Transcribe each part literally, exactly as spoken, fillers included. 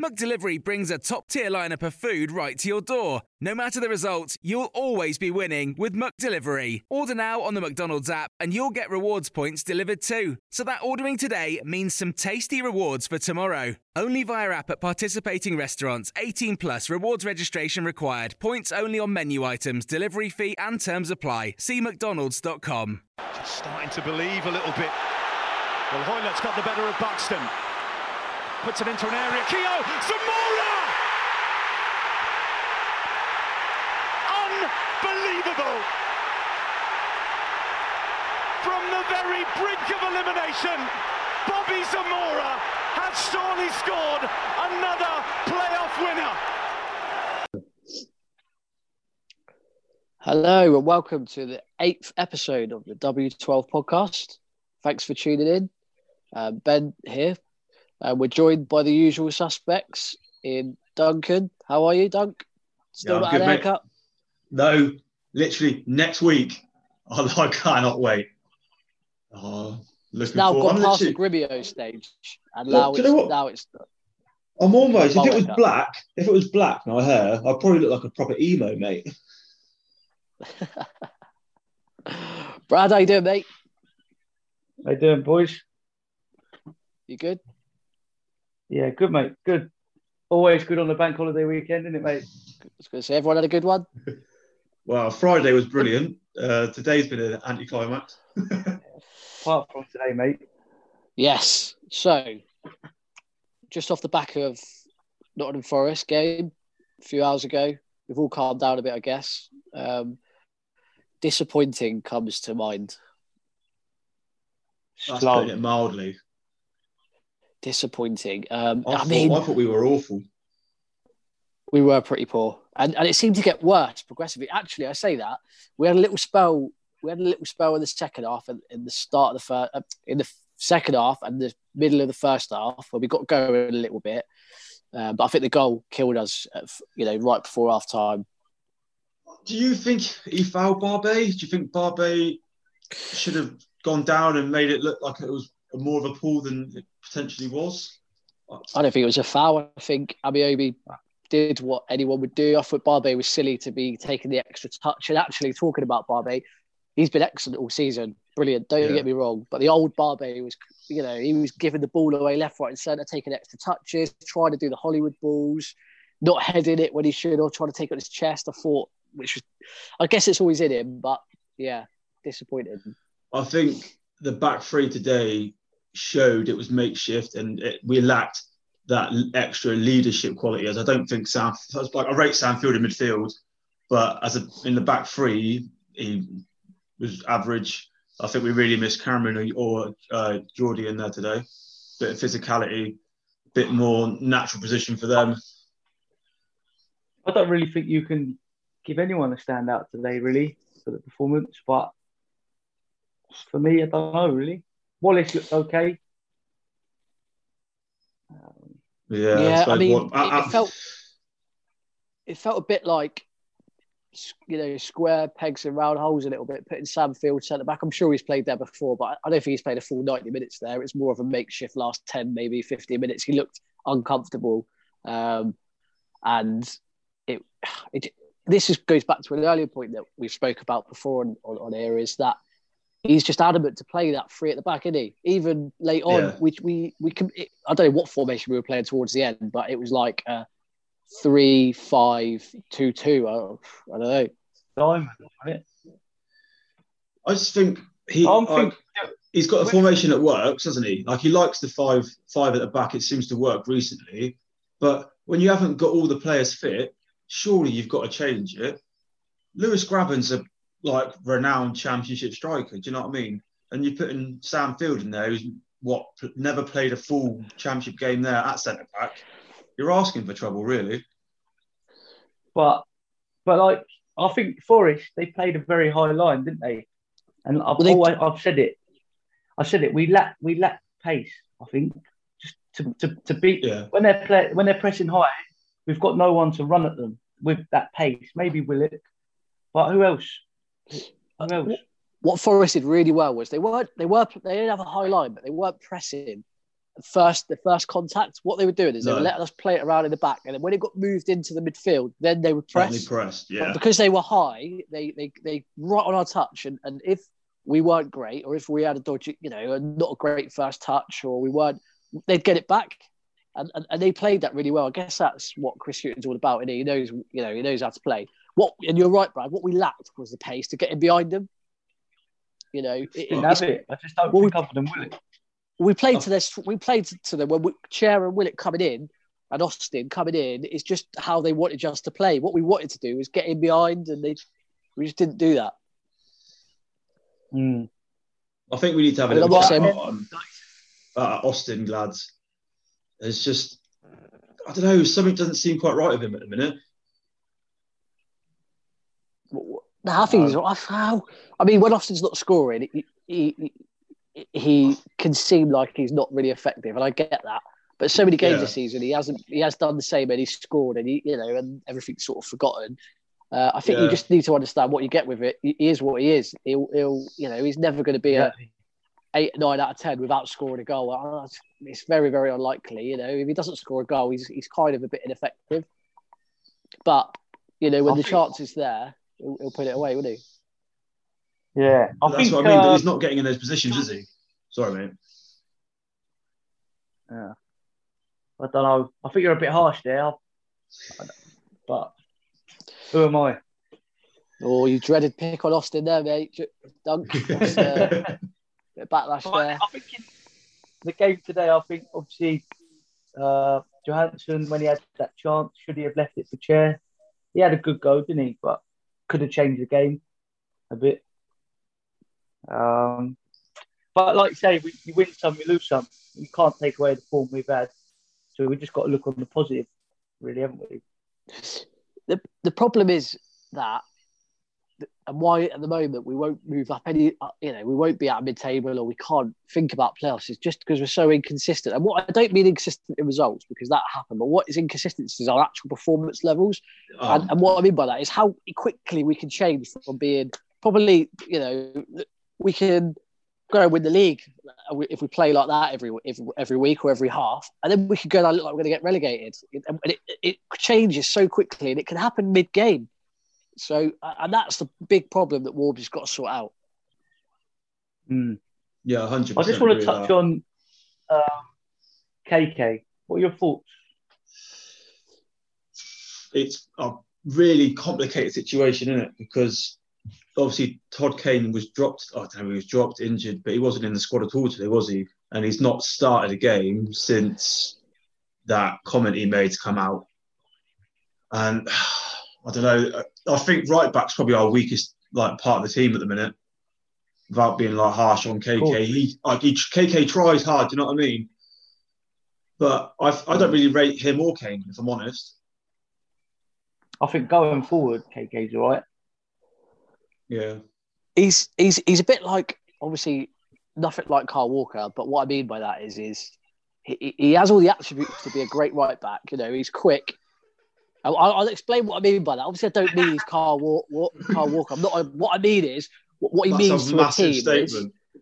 McDelivery brings a top-tier lineup of food right to your door. No matter the result, you'll always be winning with McDelivery. Order now on the McDonald's app and you'll get rewards points delivered too. So that ordering today means some tasty rewards for tomorrow. Only via app at participating restaurants. eighteen plus rewards registration required. Points only on menu items, delivery fee and terms apply. See mcdonalds dot com. Just starting to believe a little bit. Well, Hoylett's got the better of Buxton. Puts it into an area. Keo Zamora! Unbelievable! From the very brink of elimination, Bobby Zamora has surely scored another playoff winner. Hello and welcome to the eighth episode of the W twelve podcast. Thanks for tuning in. Uh, Ben here. Uh, we're joined by the usual suspects in Duncan. How are you, Dunk? Still yeah, not good, a haircut? Mate. No, literally next week. Oh, I cannot wait. Oh, looking now forward. Now got past literally... the Gribio stage, and well, now, it's, you know now it's. I'm almost. If it was black, if it was black, my hair, I'd probably look like a proper emo, mate. Brad, how you doing, mate? How you doing, boys? You good? Yeah, good, mate. Good. Always good on the bank holiday weekend, isn't it, mate? I was going to say, everyone had a good one? Well, Friday was brilliant. Uh, today's been an anticlimax. Apart from today, mate. Yes. So, just off the back of Nottingham Forest game a few hours ago, we've all calmed down a bit, I guess. Um, disappointing comes to mind. That's putting it mildly. Disappointing. Um, I, I thought, mean, I thought we were awful. We were pretty poor, and and it seemed to get worse progressively. Actually, I say that we had a little spell. We had a little spell in the second half, and in the start of the first, uh, in the second half, and the middle of the first half, where we got going a little bit. Uh, but I think the goal killed us. At, you know, right before half time. Do you think he fouled Barbe? Do you think Barbe should have gone down and made it look like it was more of a pull than it potentially was? I don't think it was a foul. I think Abiobi did what anyone would do. I thought Barbe was silly to be taking the extra touch. And actually, talking about Barbe, he's been excellent all season. Brilliant. Don't yeah. get me wrong. But the old Barbe was, you know, he was giving the ball away left, right and centre, taking extra touches, trying to do the Hollywood balls, not heading it when he should, or trying to take it on his chest. I thought, which was, I guess it's always in him, but yeah, disappointed. I think the back three today showed it was makeshift, and it, we lacked that extra leadership quality. As I don't think Sam, I was like, I rate Sam Field in midfield, but as a, in the back three, he was average. I think we really missed Cameron or uh, Jordy in there today. Bit of physicality, bit more natural position for them. I don't really think you can give anyone a standout today, really, for the performance. But for me, I don't know, really. Wallace looked okay. Um, yeah, yeah so I mean, what, I, it, it felt it felt a bit like, you know, square pegs and round holes a little bit. Putting Sam Field centre back, I'm sure he's played there before, but I don't think he's played a full ninety minutes there. It's more of a makeshift last ten, maybe fifteen minutes. He looked uncomfortable, um, and it, it. This is goes back to an earlier point that we spoke about before on on, on here, is that he's just adamant to play that free at the back, isn't he? Even late on, yeah. we we we. I don't know what formation we were playing towards the end, but it was like a three five two two. I don't, I don't know. Diamond on it. I just think he I'm thinking, I, he's got a formation that works, hasn't he? Like he likes the five five at the back. It seems to work recently, but when you haven't got all the players fit, surely you've got to change it. Lewis Graben's a like renowned championship striker. Do you know what I mean? And you're putting Sam Field in there, who's what never played a full championship game there at centre back. You're asking for trouble, really. But, but like I think Forest, they played a very high line, didn't they? And I've well, always, they... I've said it, I said it. We lack we lack pace. I think just to to, to beat yeah. when they're play, when they're pressing high, we've got no one to run at them with that pace. Maybe Willock, but who else? Who else? What Forest did really well was they weren't they were they didn't have a high line, but they weren't pressing first the first contact. What they were doing is no. they were letting us play it around in the back, and then when it got moved into the midfield, then they would press. They pressed, yeah. But because they were high, they they they right on our touch, and and if we weren't great, or if we had a dodgy, you know, not a great first touch, or we weren't, they'd get it back, and and, and they played that really well. I guess that's what Chris Hughton's all about, and he knows you know he knows how to play. What and you're right, Brad. What we lacked was the pace to get in behind them. You know, it, it, have it. I just don't well, think of them, will it? We played oh. to this. We played to them when we, Chair and Willett coming in, and Austin coming in. It's just how they wanted us to play. What we wanted to do was get in behind, and they we just didn't do that. Mm. I think we need to have a I little chat on uh, Austin, lads. It's just I don't know. Something doesn't seem quite right with him at the minute. Well, I think he's I mean, when Austin's not scoring, he, he he can seem like he's not really effective, and I get that. But so many games yeah. this season, he hasn't he has done the same, and he's scored, and he you know, and everything's sort of forgotten. Uh, I think yeah. you just need to understand what you get with it. He is what he is. He'll, he'll you know, he's never going to be yeah. a eight, nine out of ten without scoring a goal. It's very, very unlikely. You know, if he doesn't score a goal, he's he's kind of a bit ineffective. But you know, when I the think... chance is there. He'll, he'll put it away, wouldn't he? Yeah. I That's think, what I mean. Uh, he's not getting in those positions, is he? Sorry, mate. Yeah. I don't know. I think you're a bit harsh there. But who am I? Oh, you dreaded pick on Austin there, mate. Dunk. That's, uh, bit of backlash but there. I think in the game today, I think, obviously, uh, Johansson, when he had that chance, should he have left it for Chair? He had a good go, didn't he? But could have changed the game a bit. Um, but like you say, we, you win some, you lose some. You can't take away the form we've had. So we've just got to look on the positive, really, haven't we? The the problem is that, and why at the moment we won't move up any, you know, we won't be at mid-table, or we can't think about playoffs, is just because we're so inconsistent. And what I don't mean inconsistent in results, because that happened, but what is inconsistency is our actual performance levels. Um, and, and what I mean by that is how quickly we can change from being probably, you know, we can go and win the league if we play like that every every, every week or every half, and then we can go and look like we're going to get relegated. And it, it changes so quickly, and it can happen mid-game. So, and that's the big problem that Warb's got to sort out. Mm. Yeah, one hundred percent. I just want to touch that. on uh, K K. What are your thoughts? It's a really complicated situation, isn't it? Because obviously Todd Kane was dropped. I don't know, he was dropped, injured, but he wasn't in the squad at all today, was he? And he's not started a game since that comment he made to come out. And I don't know. I think right back's probably our weakest like part of the team at the minute. Without being like harsh on K K, cool. he like he, K K tries hard. Do you know what I mean? But I I don't really rate him or Kane, if I'm honest. I think going forward, K K's all right. Yeah, he's he's he's a bit like, obviously nothing like Kyle Walker. But what I mean by that is is he, he has all the attributes to be a great right back. You know, he's quick. I'll explain what I mean by that. Obviously, I don't mean he's Carl Walker. Walk, walk. I'm not. What I mean is what, what he That's means a to a team. Statement. Is,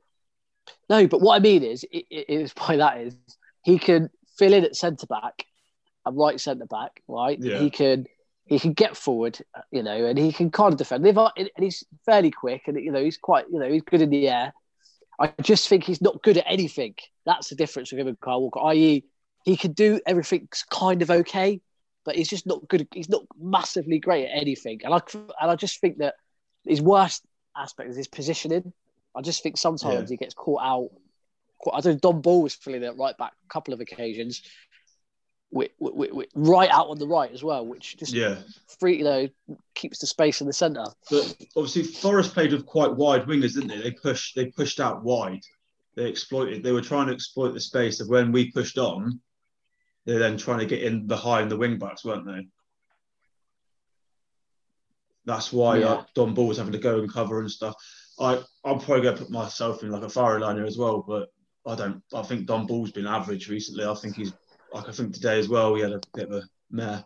no, but what I mean is, it, it is by that is he can fill in at centre back and right centre back. Right, yeah. he can he can get forward, you know, and he can kind of defend. And he's fairly quick, and you know, he's quite, you know, he's good in the air. I just think he's not good at anything. That's the difference with him and Carl Walker. that is, he can do everything kind of okay. but he's just not good. He's not massively great at anything. And I, and I just think that his worst aspect is his positioning. I just think sometimes yeah. he gets caught out. I don't know, Don Ball was filling it right back a couple of occasions. With, with, with, right out on the right as well, which just yeah. free, you know, keeps the space in the centre. But obviously, Forest played with quite wide wingers, didn't they? They pushed, they pushed out wide. They exploited. They were trying to exploit the space of when we pushed on. They're then trying to get in behind the wing backs, weren't they? That's why yeah. like, Don Ball was having to go and cover and stuff. I, I'm probably going to put myself in like a firing line here as well, but I don't. I think Don Ball's been average recently. I think he's. Like I think today as well, we had a bit of a meh.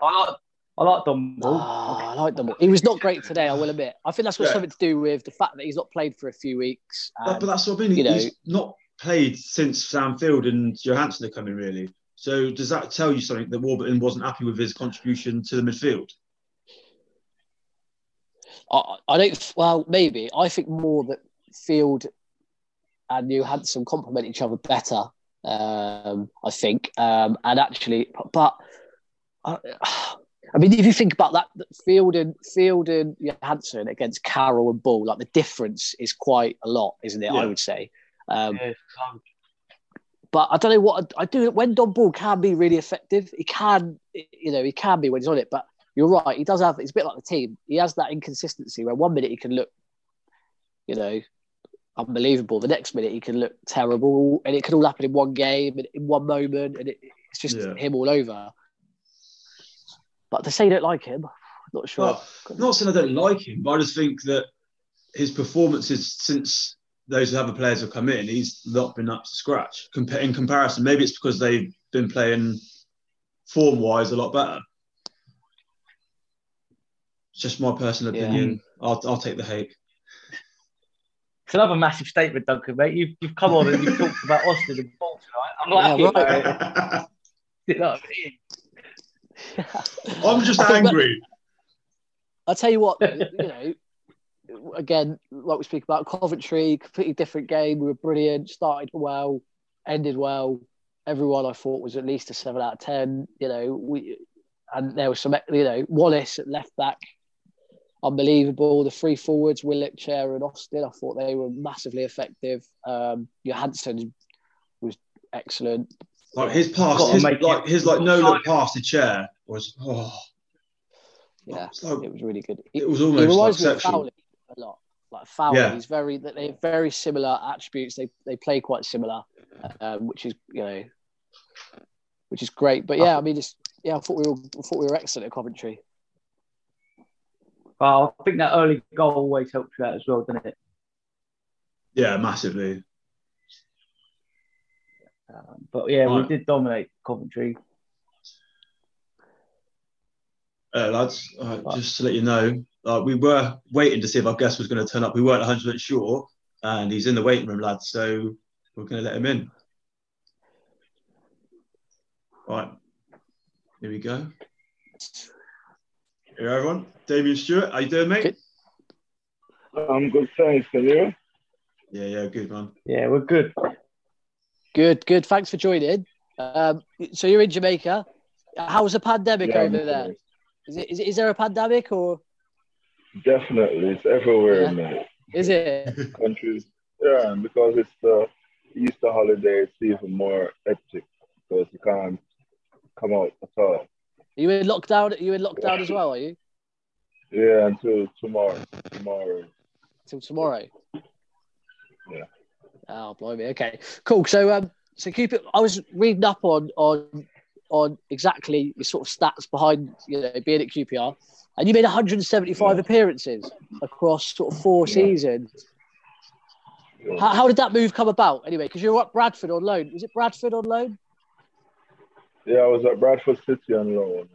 I like, I like Don Ball. Ah, I like Don Ball. He was not great today, I will admit. I think that's got yeah. something to do with the fact that he's not played for a few weeks. And, but that's what I mean. You know, he's not played since Sam Field and Johansson are coming, really. So does that tell you something that Warburton wasn't happy with his contribution to the midfield? I, I don't. Well, maybe. I think more that Field and Johansson complement each other better. Um, I think, um, and actually, but uh, I mean, if you think about that, Field and Field and Johansson against Carroll and Ball, like the difference is quite a lot, isn't it? Yeah. I would say, um, yeah. but I don't know what I, I do. When Don Ball can be really effective, he can, you know, he can be when he's on it. But you're right, he does have. It's a bit like the team. He has that inconsistency where one minute he can look, you know. Unbelievable. The next minute he can look terrible, and it can all happen in one game and in one moment, and it, it's just yeah. him all over. But to say you don't like him, I'm not sure. Well, I'm not saying I don't like him, but I just think that his performances since those other players have come in, he's not been up to scratch in comparison. Maybe it's because they've been playing form-wise a lot better. It's just my personal opinion. Yeah. I'll, I'll take the hate. It's another massive statement, Duncan, mate. You've, you've come on and you've talked about Austin and Paul tonight. I'm like, yeah, right. you know what I mean? I'm just I angry. Think, I'll tell you what, you know, again, like we speak about Coventry, completely different game. We were brilliant, started well, ended well. Everyone I thought was at least a seven out of ten. You know, we and there was some, you know, Wallace at left back. Unbelievable. The three forwards, Willock, Chair and Austin, I thought they were massively effective. Um, Johansson was excellent. Like his pass, his like, it, his like no look pass to Chair was oh yeah, so, it was really good. He, it was almost he reminds like me of Foulon a lot. Like Foulon, yeah. he's very they have very similar attributes. They they play quite similar, um, which is you know, which is great. But yeah, I mean, it's, yeah, I thought we were I thought we were excellent at Coventry. Well, I think that early goal always helps you out as well, doesn't it? Yeah, massively. Um, but yeah, right. we did dominate Coventry. Uh, lads, uh, right. just to let you know, uh, we were waiting to see if our guest was going to turn up. We weren't one hundred percent sure, and he's in the waiting room, lads, so we're going to let him in. Right, here we go. Hey everyone, Damien Stewart, how you doing, mate? Good. I'm good, thanks. Are you? Yeah, yeah, good man. Yeah, we're good. Good, good. Thanks for joining. Um, so you're in Jamaica. How's the pandemic yeah, over there? Is, it, is is there a pandemic or? Definitely, it's everywhere, yeah. mate. Is it? Countries, yeah, because it's the Easter holiday. It's even more hectic because you can't come out at all. Are you in lockdown? Are you in lockdown as well, are you? Yeah, until tomorrow. Tomorrow. Until tomorrow? Yeah. Oh, blimey. Okay, cool. So um, so keep it... I was reading up on on on exactly the sort of stats behind, you know, being at Q P R, and you made one hundred seventy-five yeah. appearances across sort of four yeah. seasons. Yeah. How, how did that move come about, anyway? Because you were at Bradford on loan. Was it Bradford on loan? Yeah, I was at Bradford City on loan.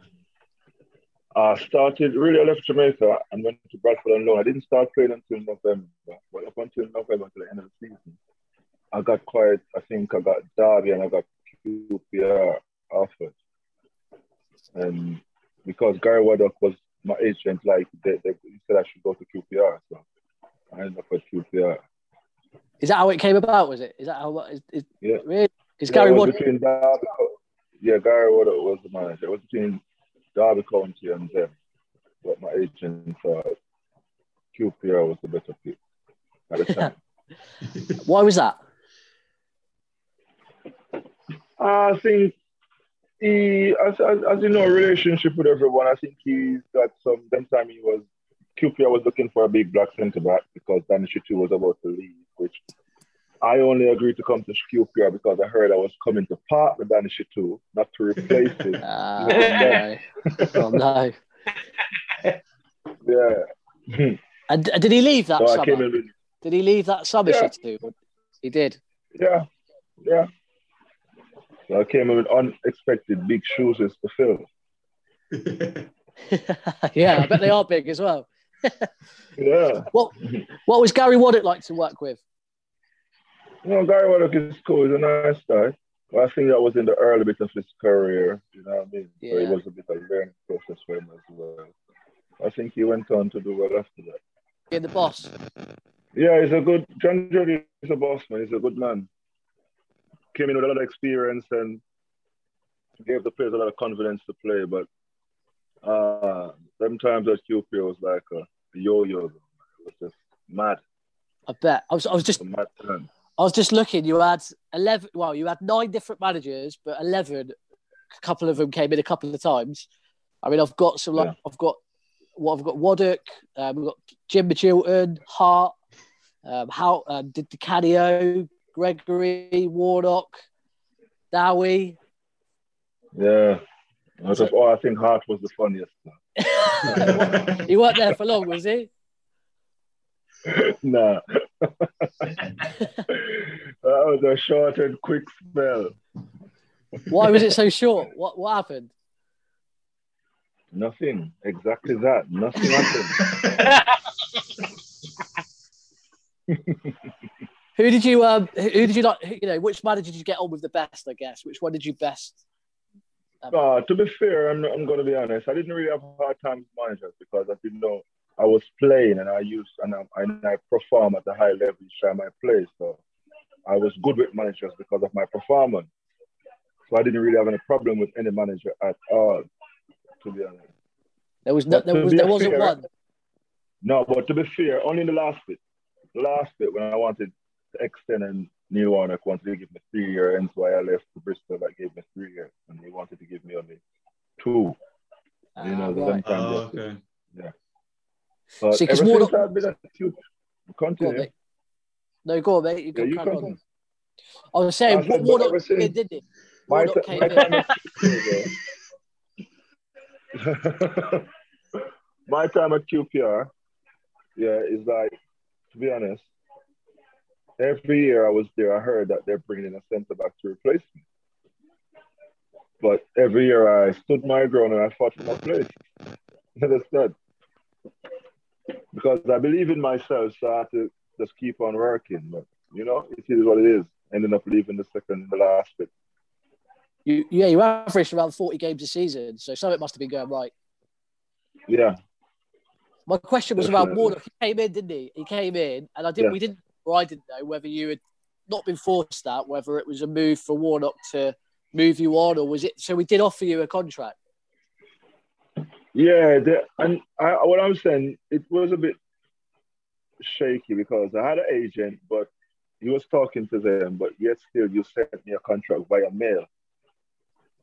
I started, really I left Jamaica and went to Bradford on loan. I didn't start playing until November, but up until November, until the end of the season, I got quite, I think I got Derby and I got Q P R offered. And because Gary Waddock was my agent, like, they, they, he said I should go to Q P R, so I ended up at Q P R. Is that how it came about, was it? Is that how, is, is, yeah. really? Because yeah, Gary Waddock... yeah, Gary Waddock was the manager. It was between Derby County and them. But my agent thought uh, Q P R was the better pick at the time. Why was that? I think he, as, as, as you know, relationship with everyone. I think he's got some. Sometime he was, Q P R was looking for a big black centre back because Danny Shittu was about to leave, which I only agreed to come to Q P R because I heard I was coming to partner Danny Shittu, not to replace him. Ah, no. Oh, no. Yeah. And did he leave that so summer? I came in with... Did he leave that summer, yeah. Shittu? He did. Yeah. Yeah. So I came in with unexpected big shoes to fill. Yeah, I bet they are big as well. Yeah. What What was Gary Waddock like to work with? You know, Gary Waddock is cool. He's a nice guy. Well, I think that was in the early bit of his career. You know what I mean? Yeah. So it was a bit of a learning process for him as well. I think he went on to do well after that. Being the boss. Yeah, he's a good... John Jody is a boss, man. He's a good man. Came in with a lot of experience and gave the players a lot of confidence to play. But uh, sometimes at Q P was like a yo-yo. It was just mad. I bet. I was, I was just... mad time. I was just looking. You had eleven. Well, you had nine different managers, but eleven. A couple of them came in a couple of times. I mean, I've got some. Like, yeah. I've got what well, I've got. Waddock. Um, we've got Jim Magilton, Hart, um, How uh, did DiCanio, Gregory, Warnock, Dowie. Yeah, I, just, oh, I think Hart was the funniest. He wasn't there for long, was he? Nah. That was a short and quick spell. Why was it so short? What what happened? Nothing. Exactly that. Nothing happened. Who did you um who, who did you like you know, which manager did you get on with the best, I guess? Which one did you best um... uh, to be fair, I'm I'm gonna be honest, I didn't really have a hard time with managers because I didn't know I was playing and I used and I, and I perform at a high level each time I play. So I was good with managers because of my performance. So I didn't really have any problem with any manager at all, to be honest. There was no, there was there wasn't fair, one. No, but to be fair, only in the last bit, the last bit when I wanted to extend and Neil Warnock wanted to give me three years, and so I left to Bristol. That gave me three years, and he wanted to give me only two. Ah, you know, right. Oh, okay. Yeah. But see, because Warnock... Continue. No, go on, mate. You can yeah, crack on. I was saying, I said, Warnock did, since... didn't it? Warnock my came my in. My time at Q P R, yeah, is like, to be honest, every year I was there, I heard that they're bringing in a centre-back to replace me. But every year I stood my ground and I fought for my place. Understood? Because I believe in myself, so I had to just keep on working. But, you know, it is what it is. Ended up leaving the second, the last bit. You, yeah, you averaged around forty games a season, so something must have been going right. Yeah. My question was Definitely. About Warnock. He came in, didn't he? He came in, and I didn't. Yeah. We didn't, or I didn't know whether you had not been forced that, whether it was a move for Warnock to move you on, or was it? So we did offer you a contract. Yeah, the, and I, what I'm saying, it was a bit shaky because I had an agent, but he was talking to them, but yet still you sent me a contract via mail.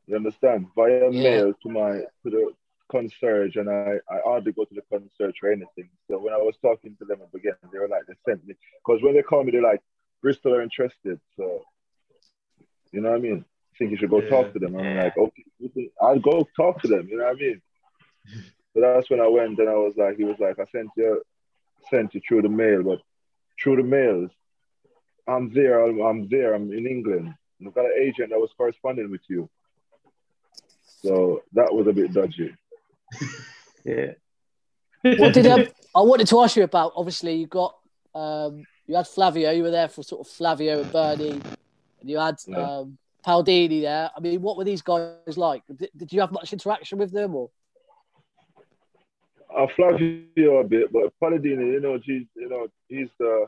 You understand? Via yeah. mail to my to the concierge, and I, I hardly go to the concierge or anything. So when I was talking to them at the beginning, they were like, they sent me. Because when they called me, they're like, Bristol are interested. So, you know what I mean? I think you should go yeah. talk to them. I'm like, okay, I'll go talk to them. You know what I mean? So that's when I went, and I was like, he was like, I sent you, sent you through the mail, but through the mails, I'm there, I'm, I'm there, I'm in England. I've got an agent that was corresponding with you, so that was a bit dodgy. Yeah. What did um, I wanted to ask you about? Obviously, you got um, you had Flavio, you were there for sort of Flavio and Bernie, and you had yeah. um, Paladini there. I mean, what were these guys like? Did, did you have much interaction with them or? I'll Flavio a bit, but Paladini, you know, geez, you know, he's the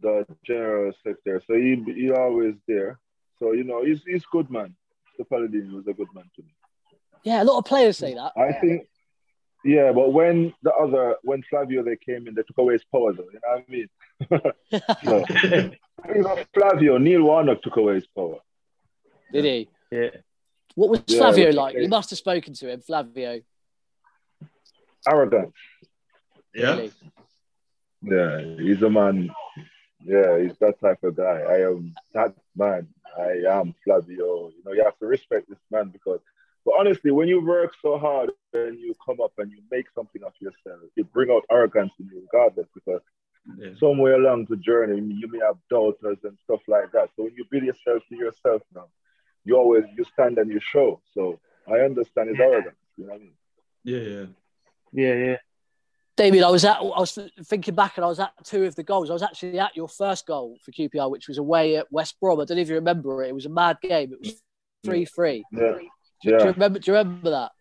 the general secretary, so he he always there. So you know, he's he's good man. so Paladini was a good man to me. Yeah, a lot of players say that. I think, yeah, but when the other, when Flavio, they came in, they took away his powers, you know what I mean? So, even Flavio, Neil Warnock took away his power. Did he? Yeah. What was yeah, Flavio was like? He must have spoken to him, Flavio. Arrogant. Yeah. Really? Yeah, he's a man. Yeah, he's that type of guy. I am that man. I am Flavio. You know, you have to respect this man because, but honestly, when you work so hard and you come up and you make something of yourself, it brings out arrogance in you regardless because yeah. somewhere along the journey, you may have doubters and stuff like that. So when you build yourself to yourself now, you always, you stand and you show. So I understand his yeah. arrogance. You know what I mean? Yeah, yeah. Yeah, yeah. Damien, I was at, I was thinking back and I was at two of the goals. I was actually at your first goal for Q P R, which was away at West Brom. I don't know if you remember it. It was a mad game. It was three three. Yeah. Do, yeah. do, you remember, do you remember that?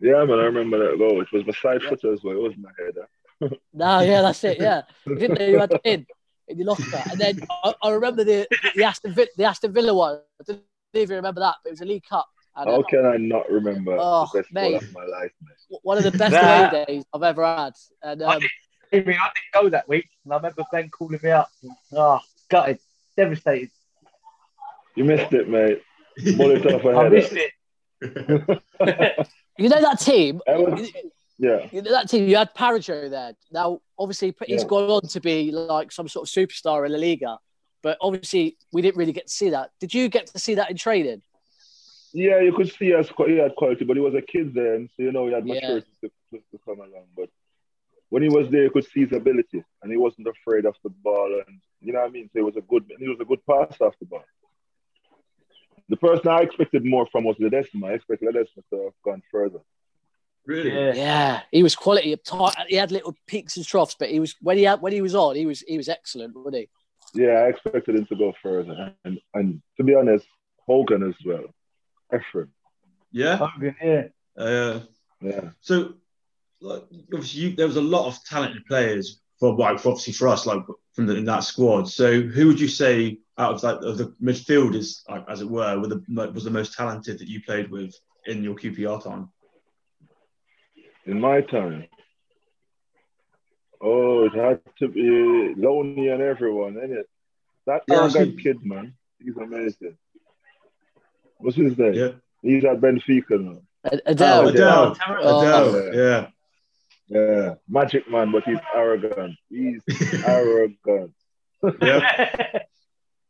Yeah, man, I remember that goal. It was my side yeah. footer as well. It wasn't my header. No, yeah, that's it, yeah. You didn't know you had the in and you lost that. And then I, I remember the, the, Aston Villa, the Aston Villa one. I don't even remember that, but it was a League Cup. How know. can I not remember oh, the best mate, of my life, mate? One of the best away days I've ever had. And um, I, didn't, I didn't go that week, and I remember Ben calling me up. And, oh, gutted, devastated. You missed it, mate. It off I missed it. it. You know that team? Was, yeah. You know that team, you had Parajo there. Now, obviously, he's yeah. gone on to be like some sort of superstar in La Liga. But obviously, we didn't really get to see that. Did you get to see that in training? Yeah, you could see he had quality, but he was a kid then, so you know he had maturity yeah. to, to come along. But when he was there, you could see his ability, and he wasn't afraid of the ball, and you know what I mean. So he was a good, he was a good passer off the ball. The person I expected more from was Ledesma. I expected Ledesma to have gone further. Really? Yeah, yeah. He was quality up top. He had little peaks and troughs, but he was when he had, when he was on, he was he was excellent, wasn't he? Yeah, I expected him to go further, and and to be honest, Hogan as well. Effort. Yeah. Hogan, yeah. Uh, yeah. So, like, obviously, you, there was a lot of talented players for, like, for obviously for us, like, from the, in that squad. So, who would you say out of like of the midfielders, like, as it were, were the, was the most talented that you played with in your Q P R time? In my time, oh, it had to be Loney and everyone, innit? That yeah, arrogant kid, man, he's amazing. What's his name? Yeah. He's at Benfica now. Adel. Adel. Adel. Yeah. Yeah. Magic man, but he's arrogant. He's arrogant. Yeah.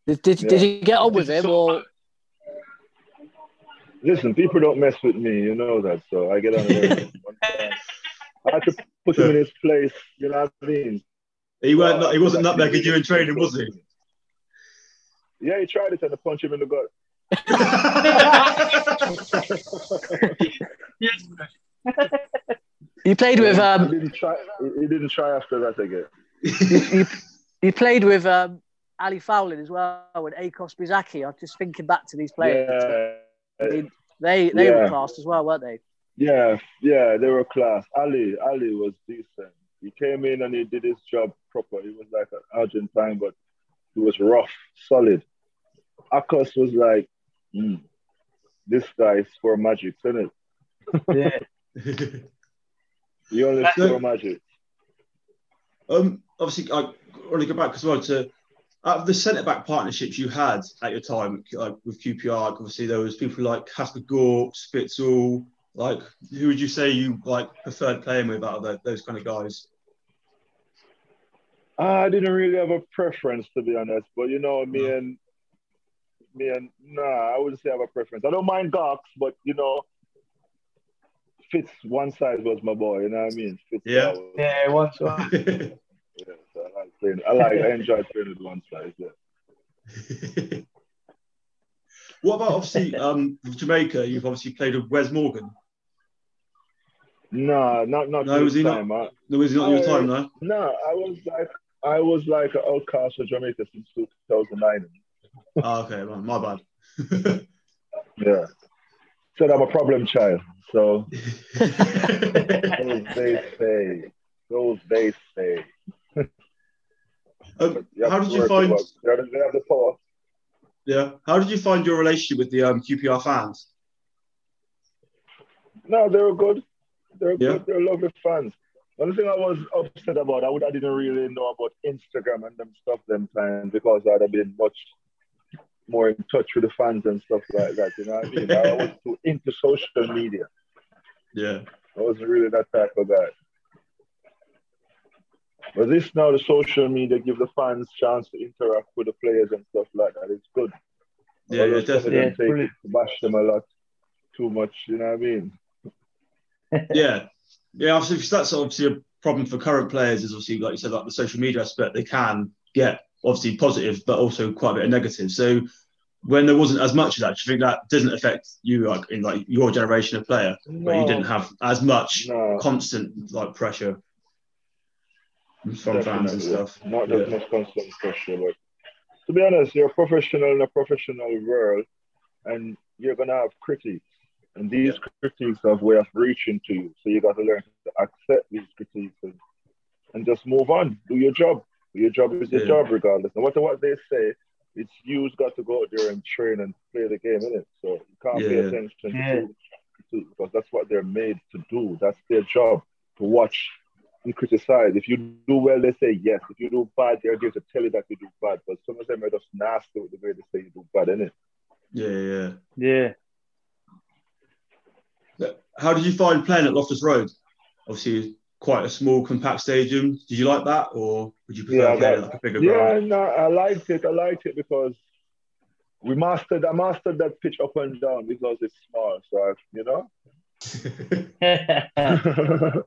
Did, did, yeah. did you get on with him? Or? Listen, people don't mess with me. You know that. So I get on with him. I had to put him in his place. You know what I mean? He, weren't, uh, he wasn't that bad because you were in training, was he? Yeah, he tried it and I punched him in the gut. You played with um he didn't try, he didn't try after that again. You, you played with um Ali Foulon as well and Akos Buzsáki. I'm just thinking back to these players. Yeah. I mean, they they yeah. were classed as well, weren't they? Yeah, yeah, they were classed. Ali Ali was decent. He came in and he did his job proper. He was like an Argentine, but he was rough, solid. Akos was like Mm. this guy's for magic, isn't it? Yeah. You only score magic. Um, obviously, I want to go back as well to out of the centre-back partnerships you had at your time, like with Q P R. Obviously, there was people like Casper Gore, Spitzel. Like, who would you say you like preferred playing with out of the, those kind of guys? I didn't really have a preference, to be honest. But you know, me no. and Me and nah, I wouldn't say I have a preference. I don't mind Gox, but you know, Fitz one side was my boy. You know what I mean? Fitz yeah, was, yeah, one side. Yeah, so I like playing. I like. I enjoy playing with one side. Yeah. What about obviously um, Jamaica? You've obviously played with Wes Morgan. Nah, not not. No, was he time, not? I, no, was he not I, your time? No. No, nah, I was like I was like an outcast for Jamaica since two thousand nine. Oh, okay, well, my bad. Yeah. Said I'm a problem child. So those days stay. Those days stay. Um, how did you find? They have the power. Yeah. How did you find your relationship with the um, Q P R fans? No, they were good. They were yeah. good. They were lovely fans. The only thing I was upset about, I would I didn't really know about Instagram and them stuff them times, because I'd have been much more in touch with the fans and stuff like that. You know what I mean? I was too into social media. Yeah. I wasn't really that type of guy. But this now, the social media give the fans chance to interact with the players and stuff like that. It's good. Yeah, yeah definitely. Yeah, take, bash them a lot too much, you know what I mean? yeah. Yeah, obviously that's obviously a problem for current players is obviously, like you said, like the social media aspect, they can get obviously positive, but also quite a bit of negative. So when there wasn't as much of that, do you think that doesn't affect you like in like your generation of player, no, where you didn't have as much no. constant like pressure? From fans and stuff. Not that yeah. much constant pressure, but to be honest, you're a professional in a professional world, and you're gonna have critiques, and these yeah. critiques have a way of reaching to you. So you got to learn to accept these critiques and, and just move on. Do your job. Your job is your yeah. job, regardless. No matter what they say, it's you've got to go out there and train and play the game, innit? So you can't yeah. pay attention yeah. to, to because that's what they're made to do. That's their job, to watch. And criticize. If you do well, they say yes. If you do bad, they're going to tell you that you do bad. But some of them are just nasty with the way they say you do bad, innit? Yeah, yeah, yeah. How did you find playing at Loftus Road? Obviously, quite a small, compact stadium. Did you like that, or would you prefer yeah, playing like a bigger ground? Yeah, no, I liked it. I liked it because we mastered. I mastered that pitch up and down because it's small. So I, you know.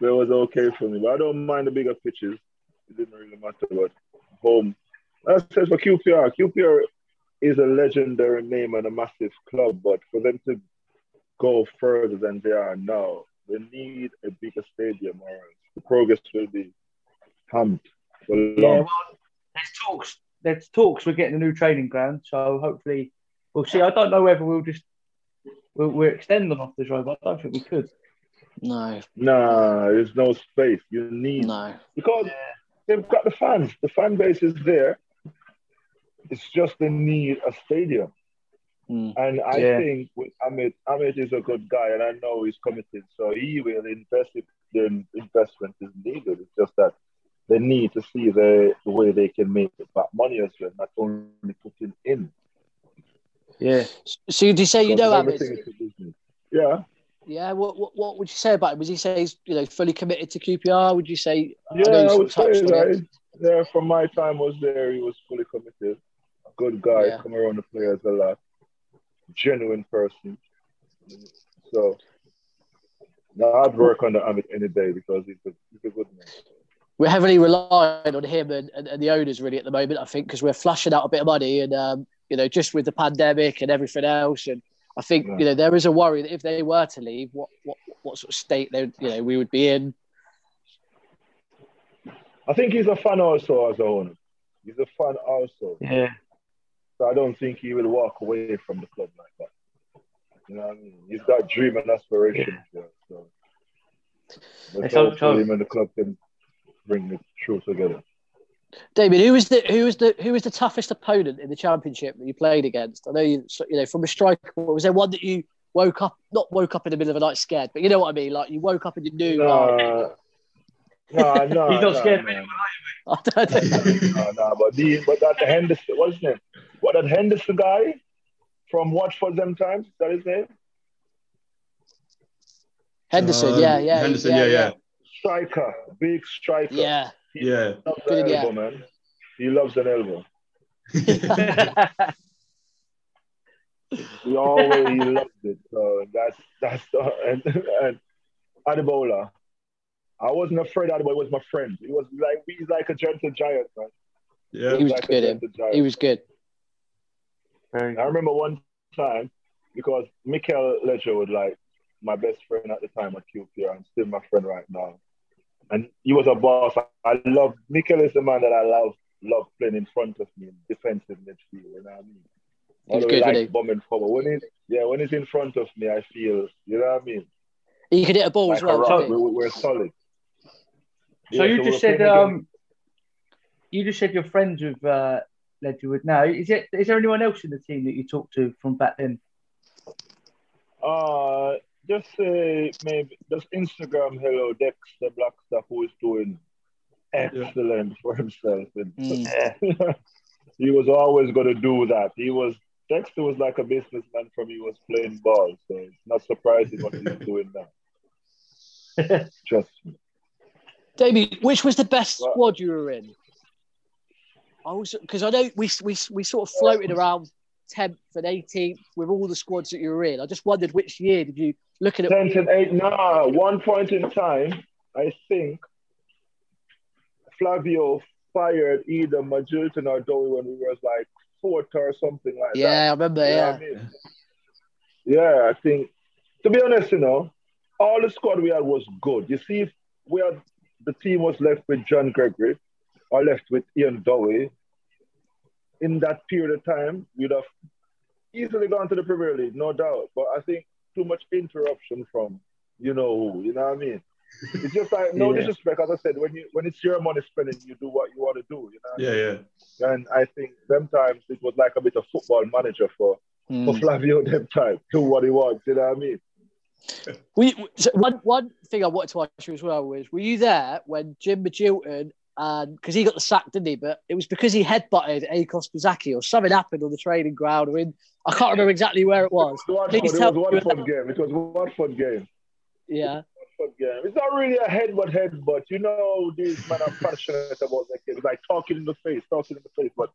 It was okay for me, but I don't mind the bigger pitches. It didn't really matter, but home. As I said, for Q P R, Q P R is a legendary name and a massive club, but for them to go further than they are now, they need a bigger stadium or the progress will be hampered for long. Yeah, well, there's talks. There's talks. We're getting a new training ground, so hopefully we'll see. I don't know whether we'll just we'll, we'll extend them off this road, but I don't think we could. No. No, there's no space. You need no. Because yeah. they've got the fans. The fan base is there. It's just they need a stadium. Mm. And I yeah. think with Amit, Amit is a good guy and I know he's committed. So he will invest if the investment is needed. It's just that they need to see the, the way they can make it back money as well, not only putting in. Yeah. So did you say you know Amit? Yeah. Yeah, what, what what would you say about him? Would you say he's you know fully committed to Q P R? Would you say? Yeah, I, I would say that. Yeah, from my time I was there, he was fully committed. Good guy, yeah. come around the players a lot. Genuine person. So, no, I'd work under Amit any day because he's a, he's a good man. We're heavily relying on him and, and, and the owners really at the moment, I think, because we're flashing out a bit of money and um, you know just with the pandemic and everything else and. I think, you know, there is a worry that if they were to leave, what what, what sort of state, they you know, we would be in. I think he's a fan also as a owner. He's a fan also. Yeah. So I don't think he will walk away from the club like that. You know what I mean? He's got dream and aspirations. Yeah. There, so let's hope him and the club can bring the truth together. David, who was the who was the who was the toughest opponent in the championship that you played against? I know you you know from a striker. Was there one that you woke up not woke up in the middle of the night scared, but you know what I mean? Like you woke up and you knew. No, no, no. He's not no, scared. No, anymore, no. I don't know. no, no, but the but that Henderson, what's his name? What that Henderson guy from Watford them times? Is that his name? Henderson, um, yeah, yeah, Henderson, yeah, yeah, yeah. Striker, big striker. Yeah. He yeah. loves an elbow, yeah. man. He loves an elbow. he always he loved it. So that's that's the, and, and Adebola. I wasn't afraid Adebola was my friend. He was like he's like a gentle giant, man. Yeah, he was, he was like good. He was good. I remember one time because Mikel Leigertwood, like my best friend at the time at Q P R, and still my friend right now. And he was a boss. I love Mikel is the man that I love love playing in front of me in defensive midfield. You know what I mean? He's good, like really. Bombing forward. When he's yeah, when he's in front of me, I feel you know what I mean. He can hit a ball like as well. Right? We're, we're solid. So yeah, you so just said um, again. you just said you're friends with uh, Leigertwood now. Is it? Is there anyone else in the team that you talked to from back then? Uh, just say maybe just Instagram. Hello, Dex the Black Stuff, who is doing excellent for himself, and mm. he was always going to do that. He was Dexter was like a businessman from he was playing ball, so it's not surprising what he's doing now. Trust me. Davey, which was the best well, squad you were in? I was because I know we we we sort of floated around tenth and eighteenth with all the squads that you were in. I just wondered which year did you look at it? Tenth and eight. No, one point in time, I think Flavio fired either Magilton or Dowie when we were like fourth or something like yeah, that. Yeah, I remember. You yeah, I mean? yeah. I think to be honest, you know, all the squad we had was good. You see, if we had the team was left with John Gregory or left with Ian Dowie, in that period of time, you'd have easily gone to the Premier League, no doubt. But I think too much interruption from, you know, who, you know what I mean? It's just like, no yeah. disrespect, as I said, when you when it's your money spending, you do what you want to do, you know? Yeah, yeah. And I think them times, it was like a bit of football manager for, mm. for Flavio them time, do what he wants, you know what I mean? We, so one, one thing I wanted to ask you as well was, were you there when Jim Magilton, and because he got the sack, didn't he? But it was because he headbutted Akos Buzsáki or something happened on the training ground. I mean, I can't remember exactly where it was. It was one fun game. It was one fun game. Yeah. Game. It's not really a headbutt, headbutt. You know, these men are passionate about that game. It's like talking in the face, talking in the face. But,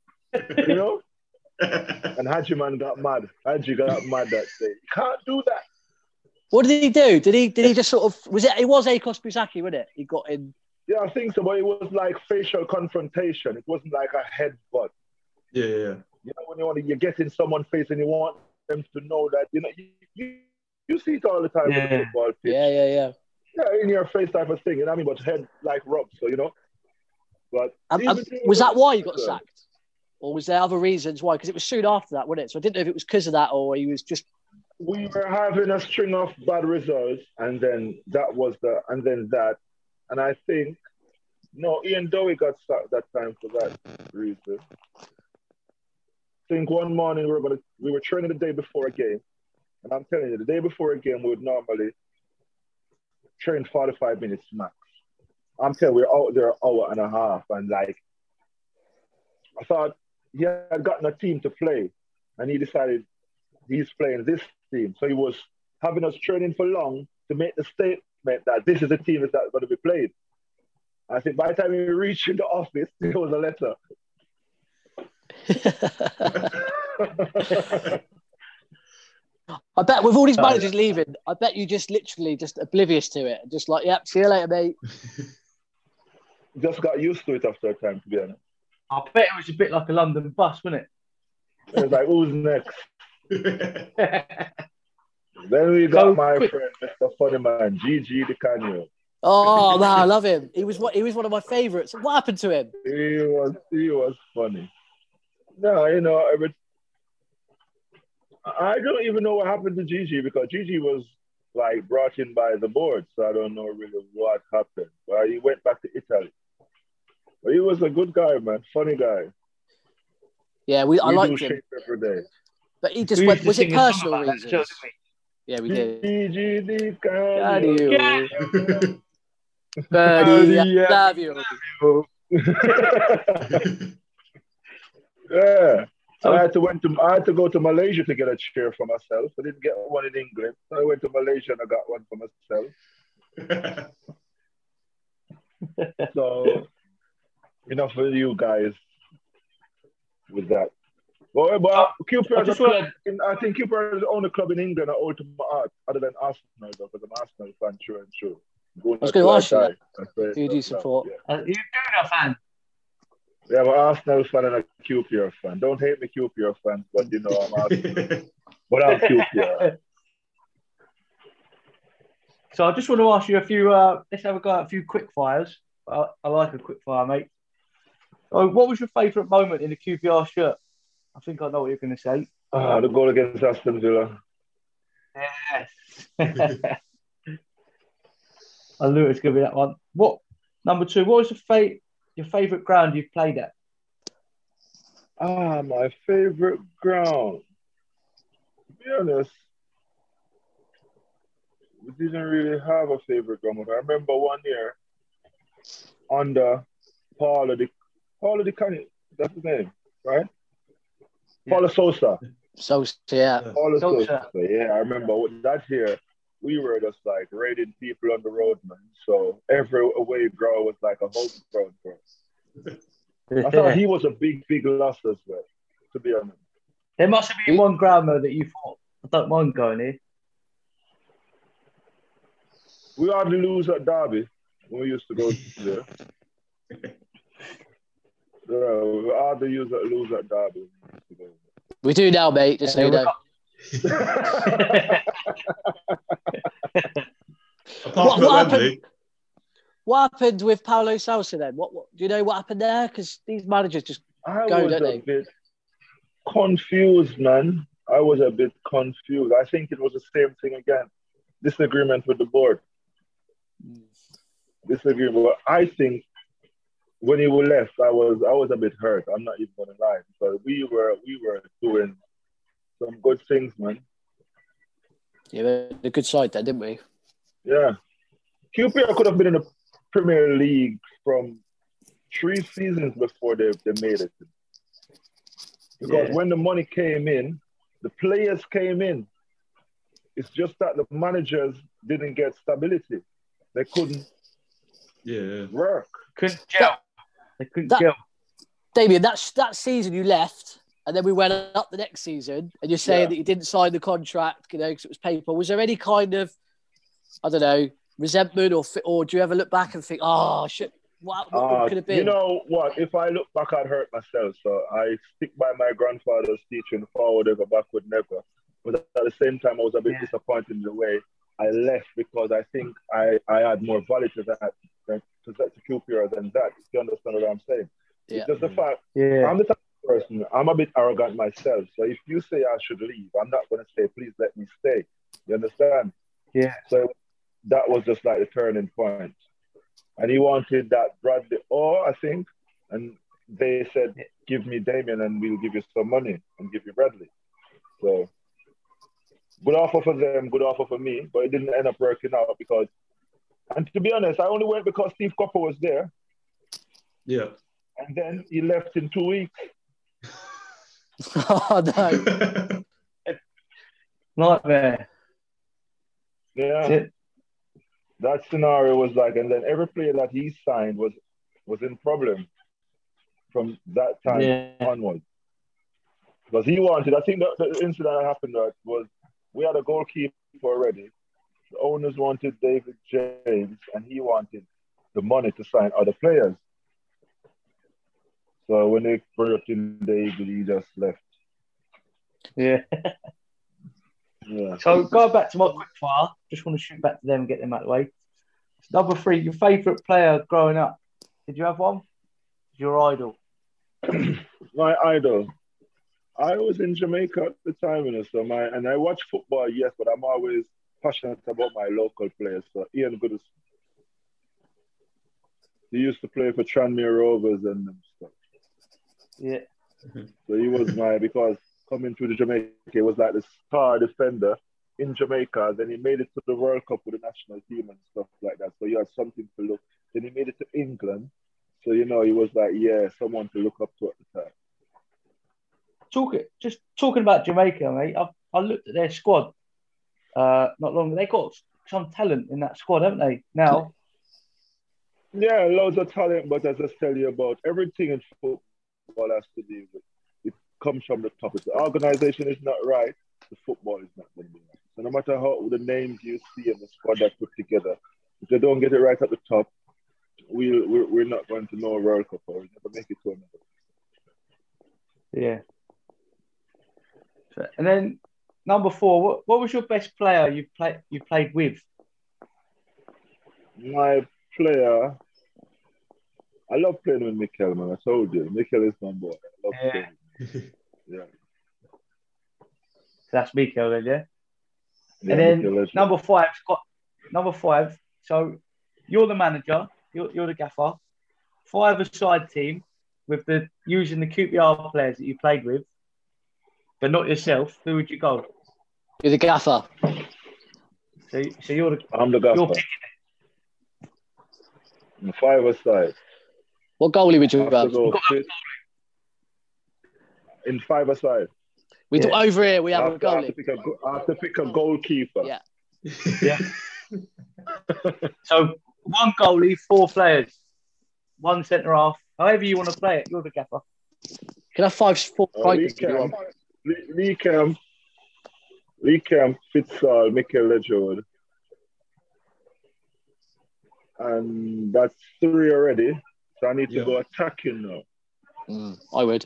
you know? And Haji man got mad. Haji got mad that day. You can't do that. What did he do? Did he Did he just sort of... Was it It was Akos Buzsáki, wasn't it? He got in... Yeah, I think so, but it was like facial confrontation. It wasn't like a headbutt. Yeah, yeah, yeah. You know, when you want to, you get in someone's face and you want them to know that, you know, you, you, you see it all the time yeah. in the football pitch. Yeah, yeah, yeah. Yeah, in your face type of thing, you know what I mean? But head like Rob, so, you know. But um, um, was that why you got so. sacked? Or was there other reasons why? Because it was soon after that, wasn't it? So I didn't know if it was because of that or he was just... We were having a string of bad results and then that was the... And then that... And I think, no, Ian Dowie got sacked that time for that reason. I think one morning we were gonna, we were training the day before a game. And I'm telling you, the day before a game, we would normally train forty-five minutes max. I'm telling you, we were out there an hour and a half. And like, I thought he had gotten a team to play. And he decided he's playing this team. So he was having us training for long to make the statement that this is a team that's going to be played. I think by the time we reached the office, there was a letter. I bet with all these managers leaving, I bet you just literally just oblivious to it. Just like, yep, see you later, mate. Just got used to it after a time, to be honest. I bet it was a bit like a London bus, wasn't it? It was like, who's next? Then we got Go my quick. friend, Mister Funnyman, Gigi DiCanio. Oh, man, I love him. He was he was one of my favourites. What happened to him? He was he was funny. No, you know, I, would, I don't even know what happened to Gigi because Gigi was like brought in by the board, so I don't know really what happened. But he went back to Italy. But he was a good guy, man. Funny guy. Yeah, we, we I liked him. Every day. But he just we went. Was it personal reasons? That, yeah, we did. G G D Cadio. Cadio. Yeah. So I had to went to I had to go to Malaysia to get a chair for myself. I didn't get one in England. So I went to Malaysia and I got one for myself. So enough for you guys with that. Well, well uh, Q P R is club, in, I think Q P R is the only club in England at Ultimate Art, other than Arsenal, though, because I'm an Arsenal fan, true and true. I was going to ask you that. Do you do support? Yeah. Uh, you're a fan. Yeah, I'm an Arsenal fan and a Q P R fan. Don't hate me, Q P R fan, but you know I'm Arsenal. But I'm Q P R. So I just want to ask you a few, uh, let's have a go at a few quick fires. I, I like a quick fire, mate. So what was your favourite moment in the Q P R shirt? I think I know what you're going to say. Uh, the goal against Aston Villa. Yes. I knew it was going to be that one. What number two? What was your, fa your favourite ground you've played at? Ah, my favourite ground. To be honest, we didn't really have a favourite ground. But I remember one year under Paolo the Paolo the Canny, that's his name, right? Yeah. Paolo Sousa. Sousa, yeah. Paolo Sousa. Sousa, yeah. I remember that year. We were just like raiding people on the road, man. So every away ground was like a home ground for us. I thought he was a big, big loss as well, to be honest. There must have been one ground though that you thought, I don't mind going here. We hardly lose at Derby when we used to go there. Yeah, we hardly used to lose at Derby. We do now, mate, just so you know. What, what, happened, what happened with Paolo Sousa then? What, what do you know? What happened there? Because these managers just I go, was don't a they? bit confused, man. I was a bit confused. I think it was the same thing again. Disagreement with the board. Disagreement. I think when he was left, I was I was a bit hurt. I'm not even gonna lie, because we were we were doing some good things, man. Yeah, we had a good side there, didn't we? Yeah. Q P R could have been in the Premier League from three seasons before they, they made it. Because yeah. when the money came in, the players came in. It's just that the managers didn't get stability. They couldn't yeah. work. Couldn't gel. They couldn't that, gel. Damien, that, that season you left... And then we went up the next season, and you're saying yeah. that you didn't sign the contract, you know, because it was paper. Was there any kind of, I don't know, resentment, or or do you ever look back and think, oh, shit, what, what uh, could have been? You know what? If I look back, I'd hurt myself. So I stick by my grandfather's teaching, forward ever, backward never. But at the same time, I was a bit yeah. disappointed in the way I left, because I think I, I had more value to that, to that to Q P R than that. If you understand what I'm saying? Yeah. It's just the fact. Yeah. I'm the type person, I'm a bit arrogant myself. So if you say I should leave, I'm not going to say, please let me stay. You understand? Yeah. So that was just like the turning point. And he wanted that Bradley Orr, I think. And they said, give me Damien and we'll give you some money and give you Bradley. So good offer for them, good offer for me. But it didn't end up working out because, and to be honest, I only went because Steve Copper was there. Yeah. And then he left in two weeks. Oh no! Nightmare. Yeah, yeah, that scenario was like, and then every player that he signed was was in problem from that time yeah. onwards. Because he wanted, I think the, the incident that happened that was we had a goalkeeper already. The owners wanted David James, and he wanted the money to sign other players. So when they brought him, they he just left. Yeah. yeah. So going back to my quick fire, just want to shoot back to them and get them out of the way. Number three, your favourite player growing up. Did you have one? Your idol. My idol. I was in Jamaica at the time, you know, so my, and I watch football, yes, but I'm always passionate about my local players. So Ian Goodison. He used to play for Tranmere Rovers and stuff. Yeah. So he was my, because coming through the Jamaica, he was like the star defender in Jamaica. Then he made it to the World Cup with the national team and stuff like that. So you had something to look. Then he made it to England. So, you know, he was like, yeah, someone to look up to at the time. Talk, just talking about Jamaica, mate, I, I looked at their squad uh, not long ago. They got some talent in that squad, haven't they, now? Yeah, loads of talent. But as I tell you about, everything in football, Football has to do with it comes from the top. If the organisation is not right, the football is not going to be right. So no matter how the names you see and the squad that put together, if they don't get it right at the top, we'll, we're we're not going to know a World Cup, or we'll never make it to another. Yeah. So, and then number four, what what was your best player you played you played with? My player. I love playing with Mikel, man. I told you. Mikel is my boy. I love yeah. playing with him. Yeah. So that's Mikel then, yeah? yeah and then Mikel, number five, got number five. So you're the manager. You're, you're the gaffer. Five-a-side team. with the using the Q P R players that you played with, but not yourself, who would you go? You're the gaffer. So, so you're the. I'm the gaffer. You're picking it. Five aside. What goalie would you have? Go in five aside. We yeah. do over here. We have, have a goalie. I have, to a, I have to pick a goalkeeper. Yeah. Yeah. So one goalie, four players, one centre half. However you want to play it, you're the gaffer. Can I have five, four uh, strikers? Lee Camp, Lee Camp, Fitzall, Mikel Leigertwood, and that's three already. So I need to yeah. go attacking now. Mm, I would.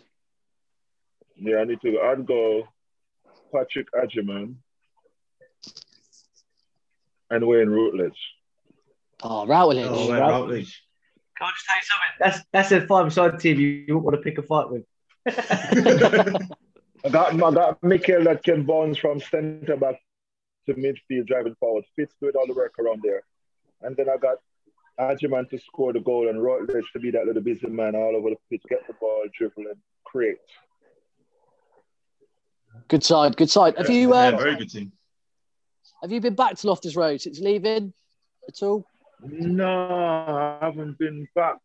Yeah, I need to. I'd go Patrick Adjiman and Wayne Routledge. Oh, Routledge. Oh, Wayne Routledge. Can I just tell you something? That's that's a five-side team you, you want to pick a fight with. I got I got Mikel that can bounce from centre back to midfield, driving forward. Fitz doing all the work around there, and then I got Adjiman to score the goal and Routledge to be that little busy man all over the pitch, get the ball, dribble, and create. Good side, good side. Have you? Um, yeah, very good team. Have you been back to Loftus Road since leaving at all? No, I haven't been back.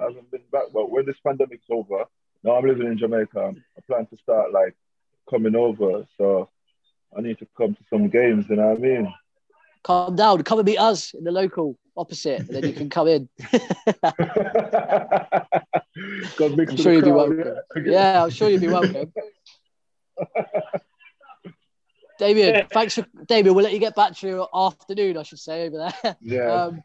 I haven't been back. But when this pandemic's over, now I'm living in Jamaica. I plan to start like coming over, so I need to come to some games. You know what I mean? Come down, come and meet us in the local opposite, and then you can come in. I'm sure you'll be welcome. Yeah, I'm sure you'll be welcome. Damien, thanks for Damien. We'll let you get back to your afternoon, I should say, over there. Yeah. Um,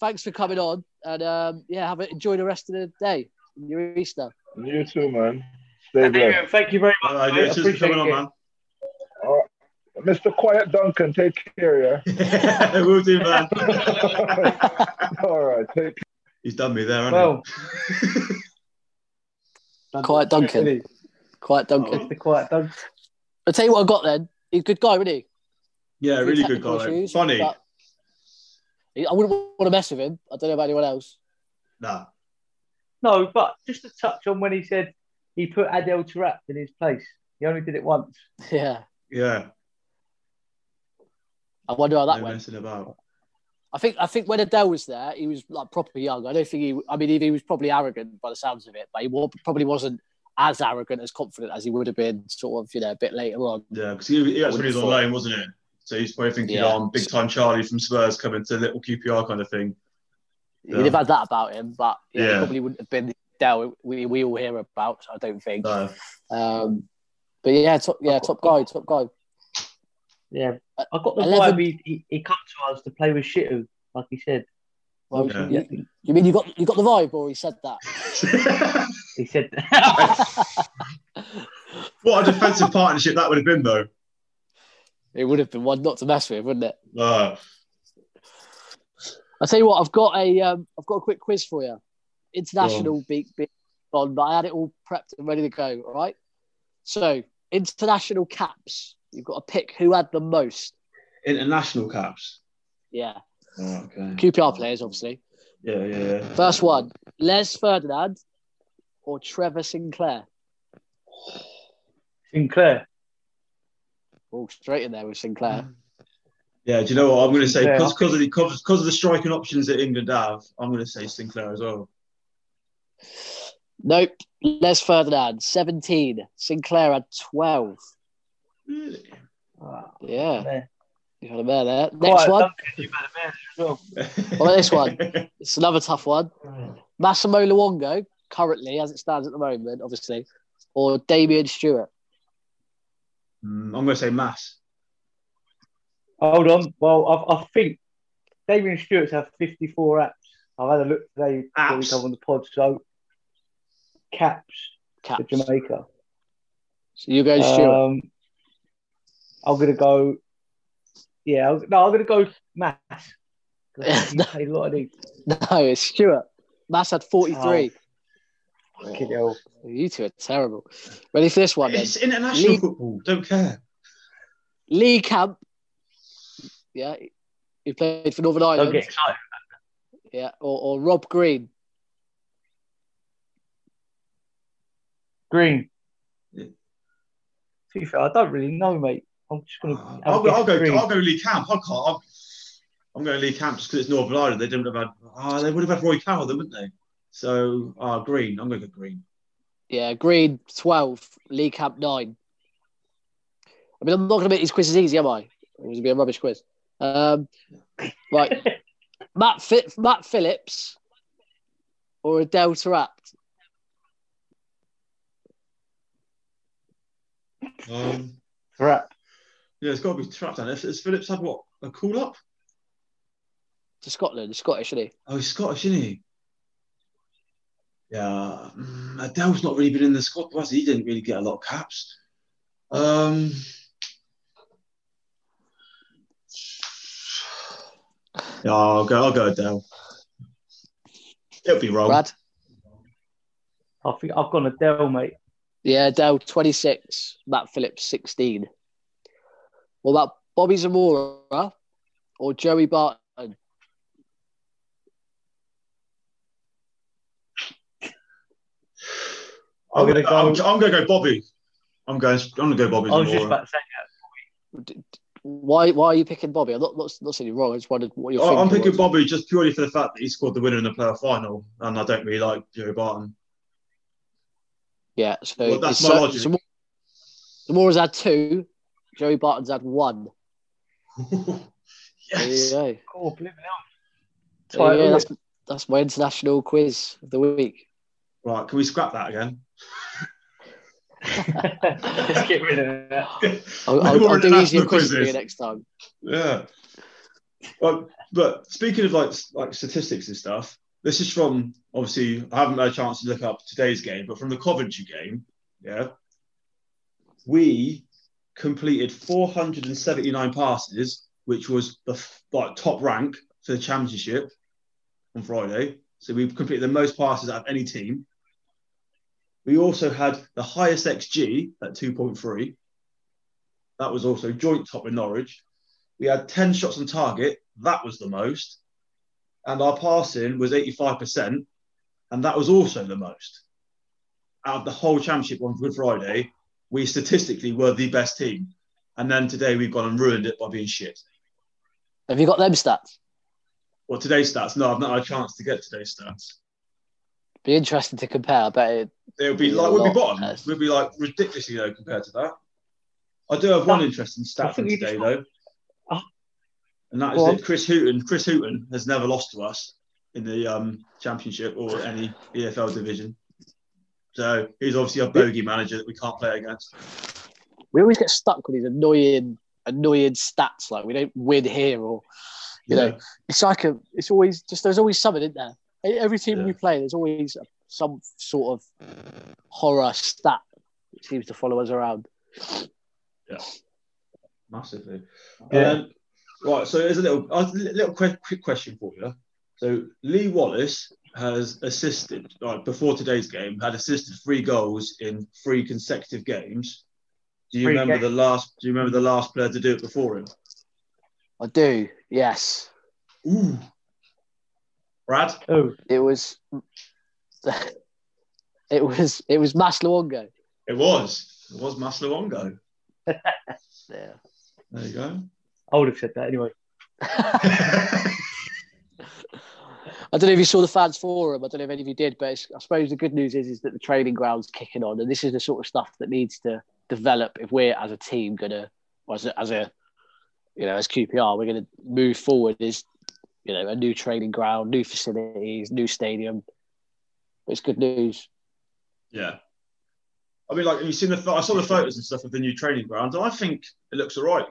thanks for coming on, and um, yeah, have a, enjoy the rest of the day. Your Easter. You too, man. Stay Damien, thank you very much. Uh, I appreciate coming on, man. Uh, Mister Quiet Duncan, take care. Yeah. We'll do, man. All right, take. He's done me there, hasn't well. he? Quiet Duncan. Quiet Duncan. Oh, the Quiet Duncan. I'll tell you what I got then. He's a good guy, isn't he? Yeah, He's really good guy. Issues, funny. I wouldn't want to mess with him. I don't know about anyone else. Nah. No, but just to touch on when he said he put Adel Taarabt in his place. He only did it once. Yeah. Yeah. I wonder how that no went. Messing about. I think I think when Adel was there, he was like proper young. I don't think he. I mean, he, he was probably arrogant by the sounds of it, but he probably wasn't as arrogant, as confident as he would have been sort of, you know, a bit later on. Yeah, because he, he that's when he was on loan, wasn't it? So he's probably thinking, yeah. oh, I'm big time Charlie from Spurs coming to little Q P R kind of thing. Yeah. He'd have had that about him, but yeah, yeah. he probably wouldn't have been Adel we, we all hear about, I don't think. No. Um, but yeah, top, yeah, top guy, top guy. Yeah, I got the vibe he, he, he come to us to play with Shittu, like he said. Well, yeah. you, you, you mean you got you got the vibe, or he said that? He said that. What a defensive partnership that would have been, though. It would have been one not to mess with, wouldn't it? Uh. I tell you what, I've got a um, I've got a quick quiz for you. International beat beat on, but I had it all prepped and ready to go. All right. So international caps. You've got to pick who had the most. International caps. Yeah. Oh, okay. Q P R players, obviously. Yeah, yeah, yeah. First one, Les Ferdinand or Trevor Sinclair? Sinclair. Oh, straight in there with Sinclair. Yeah, do you know what? I'm going to say, because of, of the striking options that England have, I'm going to say Sinclair as well. Nope. Les Ferdinand, seventeen. Sinclair had twelve. Really? Wow. Yeah. Man. You had a man there. Next Quite one. You had a man as well. Well, this one. It's another tough one. Massimo Luongo, currently, as it stands at the moment, obviously, or Damien Stewart? Mm, I'm going to say Mass. Hold on. Well, I've, I think Damien Stewart's have fifty-four apps. I've had a look today before we come on the pod. So, caps, caps. For Jamaica. So, you're going Stewart? Um, I'm going to go... Yeah, no, I'm going to go Mass. He no, no, it's Stuart. Mass had forty-three. Oh. Fucking hell. You two are terrible. Ready for this one, then? It's international Lee... football. Don't care. Lee Camp. Yeah, he played for Northern Ireland. Don't get excited about that. Yeah, or, or Rob Green. Green. Yeah. To be fair, I don't really know, mate. I'm just going uh, to. I'll, I'll go. Green. I'll go Lee Camp. I can't. I'll, I'm going to Lee Camp just because it's Northern Ireland. They didn't have had. Ah, oh, they would have had Roy Carroll, then, wouldn't they? So, ah, uh, Green. I'm going to go Green. Yeah, Green twelve, Lee Camp nine. I mean, I'm not going to make these quizzes easy, am I? It was going to be a rubbish quiz. Um, right, Matt Fi- Matt Phillips or Adel Taarabt? Um, Taarabt. Yeah, it's got to be Taarabt. And has Phillips had what, a call up to Scotland? He's Scottish, isn't he? Oh, he's Scottish, isn't he? Yeah, Adel's not really been in the squad, has he? He didn't really get a lot of caps. Um. Yeah, I'll go. I'll go Adel. It'll be wrong. Brad, I think I've gone Adel, mate. Yeah, Adel twenty-six, Matt Phillips sixteen. What about Bobby Zamora or Joey Barton? I'm gonna go. I'm, I'm gonna go Bobby. I'm going. I'm gonna go Bobby Zamora. I was just about to say that. Bobby. Why why are you picking Bobby? I'm not, not, not saying you're wrong. I just wondered what you're thinking. I'm picking Bobby just purely for the fact that he scored the winner in the playoff final, and I don't really like Joe Barton. Yeah, so well, that's my so, logic. Zamora, Zamora's had two, Joey Barton's had one. Yes. There you go. Oh, blimey. So, yeah, that's, that's my international quiz of the week. Right, can we scrap that again? Let's get rid of that. I'll, I'll, I'll do easier quizzes for you next time. Yeah. Well, but speaking of like like statistics and stuff, this is from, obviously I haven't had a chance to look up today's game, but from the Coventry game, yeah, we completed four hundred seventy-nine passes, which was the like top rank for the championship on Friday. So we've completed the most passes out of any team. We also had the highest X G at two point three. That was also joint top with Norwich. We had ten shots on target. That was the most. And our passing was eighty-five percent. And that was also the most. Out of the whole championship on Good Friday, we statistically were the best team. And then today we've gone and ruined it by being shit. Have you got them stats? Well, today's stats? No, I've not had a chance to get today's stats. Be interesting to compare. I bet it would be like we'd be bottom. It would be like ridiculously low compared to that. I do have that, one interesting stat from today though, oh. and that is that Chris Houghton. Chris Houghton has never lost to us in the um, championship or any E F L division. So he's obviously a bogey manager that we can't play against. We always get stuck with these annoying, annoying stats. Like we don't win here, or you yeah. know, it's like a. It's always just there's always something in there. Every team yeah. we play, there's always some sort of horror stat that seems to follow us around. Yeah, massively. Yeah. Um, right, so there's a little, a little quick, quick question for you. So Lee Wallace has assisted, like, before today's game, had assisted three goals in three consecutive games. Do you three remember games. the last? Do you remember the last player to do it before him? I do. Yes. Ooh. Brad? Oh, it was, it was, it was Mass Luongo. It was, it was Mass Luongo. Yeah, there you go. I would have said that anyway. I don't know if you saw the fans forum. I don't know if any of you did, but it's, I suppose the good news is is that the training ground's kicking on, and this is the sort of stuff that needs to develop if we're as a team gonna, or as a, as a, you know, as Q P R, we're gonna move forward. Is You know, a new training ground, new facilities, new stadium. It's good news. Yeah. I mean, like, have you seen the... I saw the photos and stuff of the new training ground. I think it looks all right.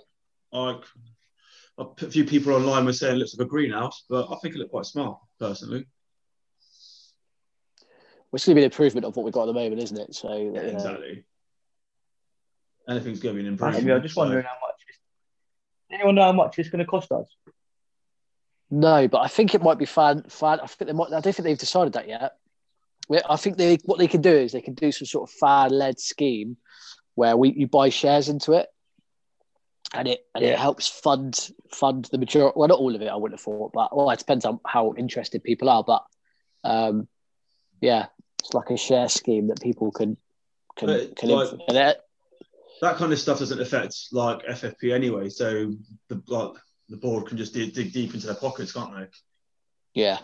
Like, a few people online were saying it looks like a greenhouse, but I think it looked quite smart, personally. Well, it's going to be an improvement of what we've got at the moment, isn't it? So yeah, uh, exactly. Anything's going to be an improvement. I'm just wondering so. how much... Anyone know how much it's going to cost us? No, but I think it might be fan fan. I think they might. I don't think they've decided that yet. I think they what they can do is they can do some sort of fan led scheme where we you buy shares into it, and it and yeah. it helps fund fund the majority. Well, not all of it, I wouldn't have thought, but well, it depends on how interested people are. But um, yeah, it's like a share scheme that people can Can, but, can like, it, that, that kind of stuff doesn't affect like F F P anyway. So the like, the board can just dig, dig deep into their pockets, can't they? Yeah,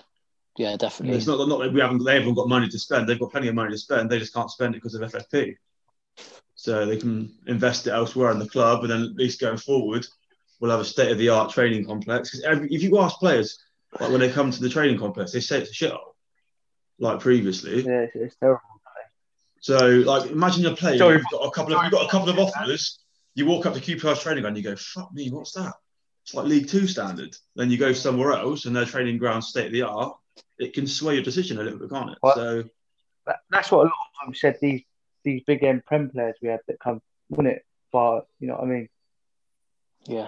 yeah, definitely. And it's not not that we haven't they haven't got money to spend. They've got plenty of money to spend. They just can't spend it because of F F P. So they can invest it elsewhere in the club, and then at least going forward, we'll have a state-of-the-art training complex. Because if you ask players, like when they come to the training complex, they say it's a shithole, like previously. Yeah, it's, it's terrible. So, like, imagine a player. Sorry. You've got a couple of you've got a couple of offers. You walk up to Q P R's training ground, and you go, "Fuck me, what's that?" It's like League Two standard. Then you go somewhere else, and their training ground's state-of-the-art. It can sway your decision a little bit, can't it? Well, so that, that's what a lot of them said. These these big end Prem players we had that come, wouldn't it? But you know what I mean? Yeah.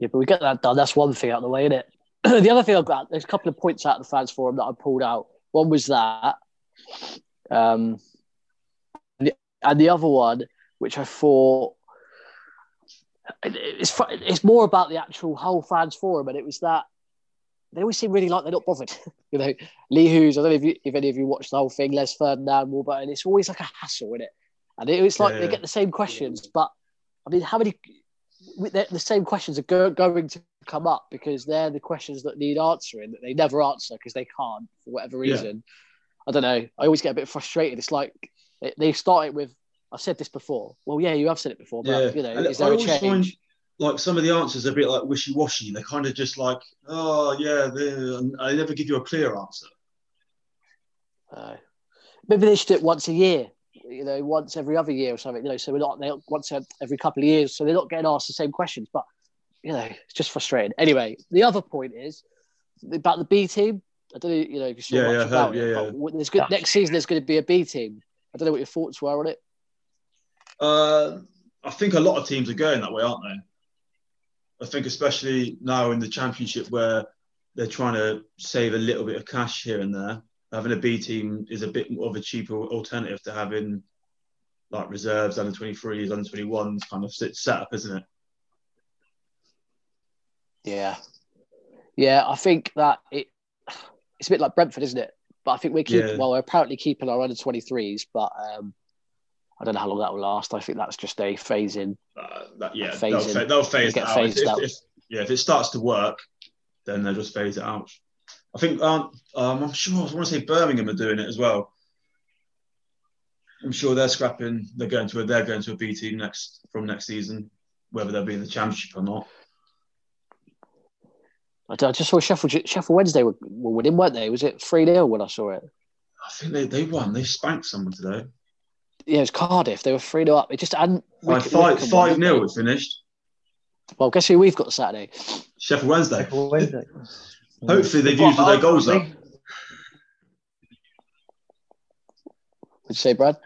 Yeah, but we get that done. That's one thing out of the way, isn't it? The other thing I've got, there's a couple of points out of the fans forum that I pulled out. One was that, um, and the other one, which I thought, it's it's more about the actual whole fans forum, and it was that they always seem really like they're not bothered. You know, Lee Hughes, I don't know if you, if any of you watched the whole thing, Les Ferdinand, Warburton, it's always like a hassle, isn't it? And it, it's like yeah. They get the same questions, but I mean, how many... The same questions are go- going to come up because they're the questions that need answering that they never answer because they can't for whatever reason. Yeah. I don't know. I always get a bit frustrated. It's like they, they start it with, I've said this before. Well, yeah, you have said it before, but yeah. you know, and is there I a change? Find, like some of the answers are a bit like wishy-washy. They're kind of just like, oh, yeah, I never give you a clear answer. Uh, maybe they should do it once a year. You know, once every other year or something. You know, so we're not they once every couple of years, so they're not getting asked the same questions. But you know, it's just frustrating. Anyway, the other point is about the B team. I don't know, you know, if you saw yeah, much yeah, about yeah, it. Yeah. But there's good, next season. There's going to be a B team. I don't know what your thoughts were on it. Uh, I think a lot of teams are going that way, aren't they? I think especially now in the Championship where they're trying to save a little bit of cash here and there. Having a B team is a bit of a cheaper alternative to having like reserves, under twenty-threes, under twenty-ones kind of set up, isn't it? Yeah. Yeah, I think that it it's a bit like Brentford, isn't it? But I think we're keeping, yeah. well, we're apparently keeping our under twenty-threes, but um, I don't know how long that will last. I think that's just a phase in. Uh, that, yeah, phase they'll, in. Fa- they'll phase it out. Phased if, out. If, if, yeah, if it starts to work, then they'll just phase it out. I think um, um, I'm sure I want to say Birmingham are doing it as well. I'm sure they're scrapping. They're going to a they're going to a B team next from next season, whether they'll be in the Championship or not. I just saw Sheffield Sheffield Wednesday were, were winning, weren't they? Was it three nil when I saw it? I think they, they won. They spanked someone today. Yeah, it was Cardiff. They were three nil up. It just and like five five nil was finished. Well, guess who we've got Saturday? Sheffield Wednesday. Sheffield Wednesday. Hopefully they've used their goals up. What'd you say, Brad?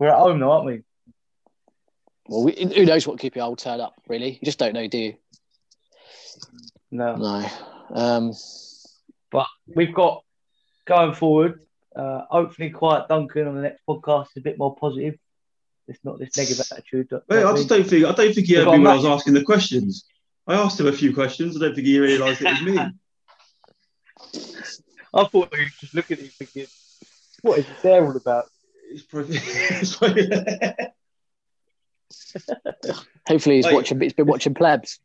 We're at home now, aren't we? Well, we, who knows what Q P R will turn up, really? You just don't know, do you? No. No. Um, but we've got, going forward, uh, hopefully Quiet Duncan on the next podcast is a bit more positive. It's not this negative attitude. Wait, I just don't think, I don't think he heard me when I was asking the questions. I asked him a few questions. I don't think he realised it was me. I thought he was just looking at you thinking, what is there all about? It's probably, it's probably... Hopefully he's like, watching. He's been watching Plebs.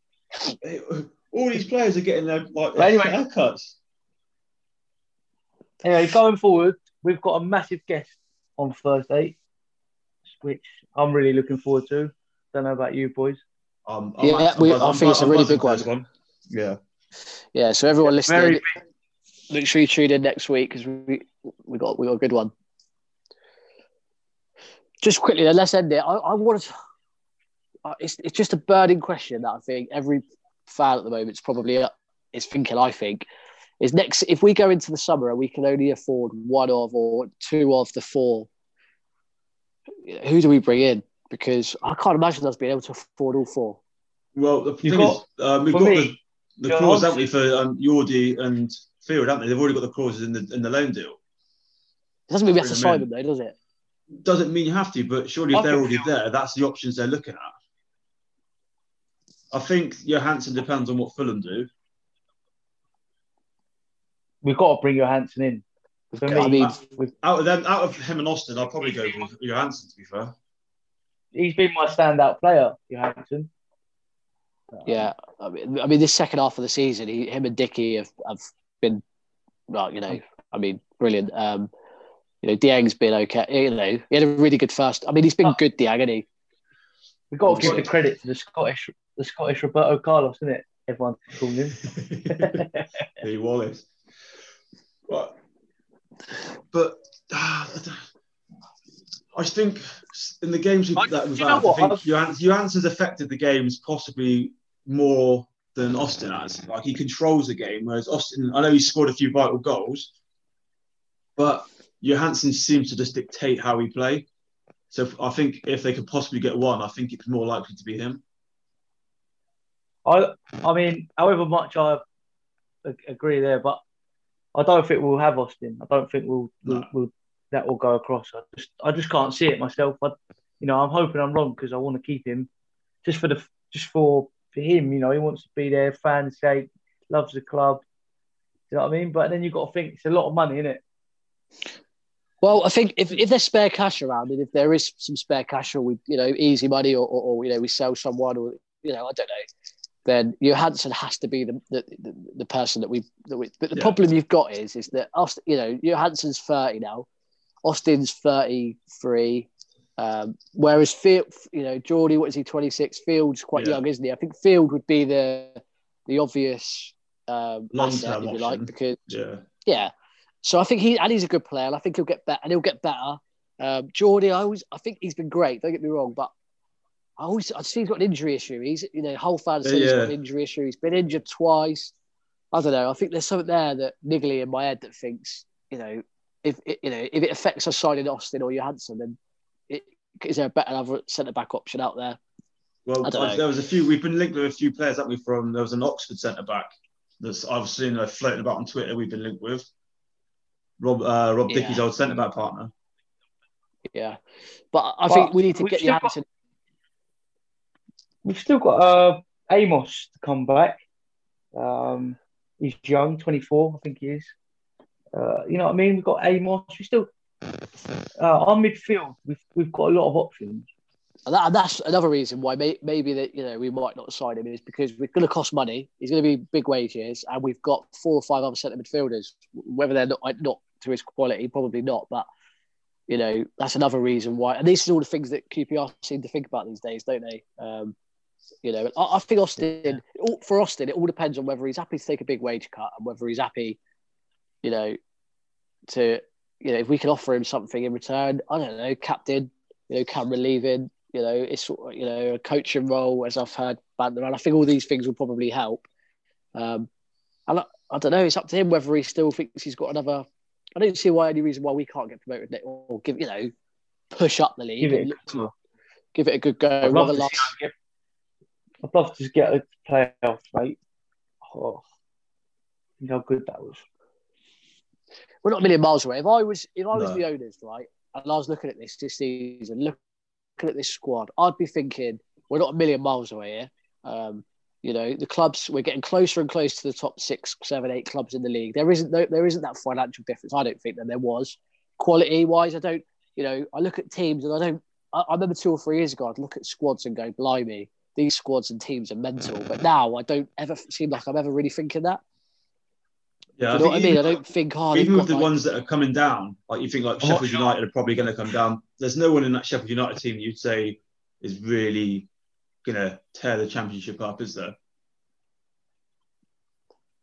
All these players are getting their like, anyway, haircuts. Anyway, going forward, we've got a massive guest on Thursday, which I'm really looking forward to. Don't know about you boys. Um, yeah, I'm, we, I'm, I think I'm, it's a really big one. Yeah, yeah. So everyone yeah, listening, make sure you tune in next week because we we got we got a good one. Just quickly, then, let's end it. I, I want to. Uh, it's it's just a burning question that I think every fan at the moment is probably uh, is thinking. I think is next if we go into the summer and we can only afford one of or two of the four. Who do we bring in? Because I can't imagine us being able to afford all four. Well, the thing got, is, um, we've got me, the, the clause, haven't we, for um, Jordi and Field, haven't they? They've already got the clauses in the in the loan deal. It doesn't mean we have to sign them, though, does it? Doesn't mean you have to, but surely if they're already there, that's the options they're looking at. I think Johansson depends on what Fulham do. We've got to bring Johansson in. For me, I mean, with, out of them, out of him and Austin, I'll probably go with Johansson. To be fair, he's been my standout player, Johansson. Yeah, I mean, I mean, this second half of the season, he, him and Dicky have, have been, well, you know, I mean, brilliant. Um, you know, Diang's been okay. You know, he had a really good first. I mean, he's been uh, good, Diang, hasn't he? We've got to give the credit to the Scottish, the Scottish Roberto Carlos, isn't it? Everyone's calling him. He Wallace. But, but uh, I think in the games we've that we've had, I think Johans- Johansson's affected the games possibly more than Austin has. Like, he controls the game, whereas Austin, I know he scored a few vital goals, but Johansson seems to just dictate how we play. So I think if they could possibly get one, I think it's more likely to be him. I, I mean, however much I agree there, but I don't think we'll have Austin. I don't think we'll, no. we'll, we'll that will go across. I just, I just can't see it myself. I, you know, I'm hoping I'm wrong because I want to keep him, just for the, just for, for him. You know, he wants to be there, fan's sake, loves the club. Do you know what I mean? But then you've got to think it's a lot of money, isn't it? Well, I think if, if there's spare cash around, and if there is some spare cash, or we, you know, easy money, or, or, or you know, we sell someone, or you know, I don't know, then Johansson has to be the the, the person that we that we. But the yeah. problem you've got is is that Austin, you know, Johansson's thirty now, Austin's thirty-three, um, whereas Field, you know, Geordie, what is he, twenty-six? Field's quite yeah. young, isn't he? I think Field would be the the obvious um, asset, if you like, because yeah, yeah. So I think he, and he's a good player, and I think he'll get better, and he'll get better. Um, Jordy, I always, I think he's been great. Don't get me wrong, but I always, I see he's got an injury issue. He's, you know, whole fan says yeah. he's got an injury issue. He's been injured twice. I don't know. I think there's something there that niggly in my head that thinks, you know, if it, you know, if it affects us signing Austin or Johansson, then it, is there a better other centre back option out there? Well, I don't know. There was a few. We've been linked with a few players, haven't we? From there was an Oxford centre back that's I've seen uh, floating about on Twitter. We've been linked with. Rob uh, Rob yeah. Dickey's old centre-back partner. Yeah. But I but think we need to get Johansson. We've still got uh, Amos to come back. Um, he's young, twenty-four, I think he is. Uh, you know what I mean? We've got Amos. We still... Uh, our midfield, we've, we've got a lot of options. And, that, and that's another reason why may, maybe that you know we might not sign him is because we're going to cost money. He's going to be big wages, and we've got four or five other centre midfielders. Whether they're not not to his quality, probably not. But you know that's another reason why. And these are all the things that Q P R seem to think about these days, don't they? Um, you know, I, I think Austin yeah. for Austin, it all depends on whether he's happy to take a big wage cut and whether he's happy, you know, to you know if we can offer him something in return. I don't know, captain, you know, Cameron leaving. You know, it's you know a coaching role, as I've heard, and I think all these things will probably help. Um, and I, I don't know; it's up to him whether he still thinks he's got another. I don't see why any reason why we can't get promoted or give you know push up the league, give it, and, give it a good go. I'd love, to, last... get, I'd love to get a playoff, mate. Oh, you know how good that was. We're not a million miles away. If I was, if I was no. the owners, right, and I was looking at this this season, look. Looking at this squad, I'd be thinking we're not a million miles away here. Um, you know, the clubs we're getting closer and closer to the top six, seven, eight clubs in the league. There isn't no, there isn't that financial difference. I don't think that there was quality wise. I don't, you know, I look at teams and I don't. I, I remember two or three years ago, I'd look at squads and go, "Blimey, these squads and teams are mental." But now I don't ever seem like I'm ever really thinking that. Yeah, Do you know I think what I mean? Even, I don't think hard. Oh, even with the like, ones that are coming down, like you think like oh, Sheffield United are probably going to come down. There's no one in that Sheffield United team you'd say is really going to tear the championship up, is there?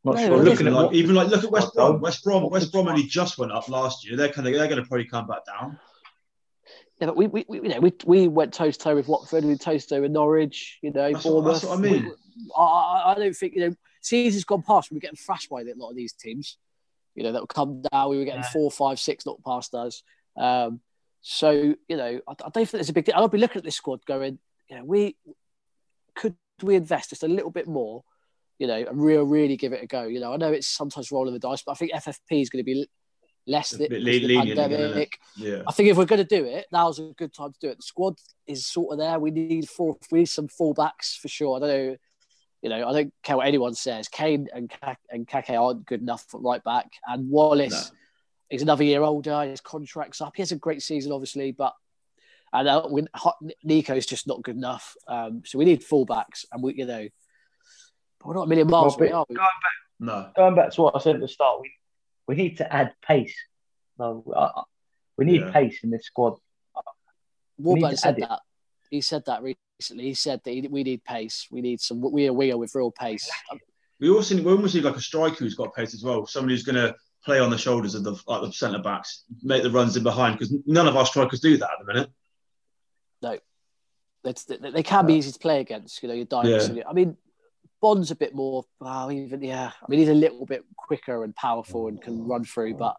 Not no, sure. Well, looking at like, what, even like look at West Brom. West Brom. West Brom only just went up last year. They're kind of they're going to probably come back down. Yeah, but we, we you know we we went toe to toe with Watford, we toe to toe with Norwich. You know, that's Bournemouth. What, that's what I mean. We, I I don't think you know. Season's gone past. We were getting thrashed by a lot of these teams, you know, that would come down. We were getting yeah. four, five, six not past us. Um, so, you know, I, I don't think there's a big deal. I'll be looking at this squad going, you know, we could we invest just a little bit more, you know, and real really give it a go. You know, I know it's sometimes rolling the dice, but I think F F P is going to be less than the pandemic. Yeah. I think if we're going to do it, now's a good time to do it. The squad is sort of there. We need four, we need some fullbacks for sure. I don't know. You know, I don't care what anyone says. Kane and Kake aren't good enough for right back. And Wallace, He's another year older. His contract's up. He has a great season, obviously, but and uh, we, Nico's just not good enough. Um, so we need fullbacks, and we, you know, we're not a million miles away, are we? Going back, no. Going back to what I said at the start, we we need to add pace. No, uh, we need yeah. pace in this squad. Warburton said that. It. He said that recently. He said that he, we need pace. We need some. We are winger with real pace. We also need, we almost need like a striker who's got pace as well. Somebody who's going to play on the shoulders of the, like the centre backs, make the runs in behind, because none of our strikers do that at the minute. No, it's, they can be easy to play against. You know, you're dying. Yeah. I mean, Bond's a bit more. Wow, even yeah. I mean, he's a little bit quicker and powerful and can run through, but.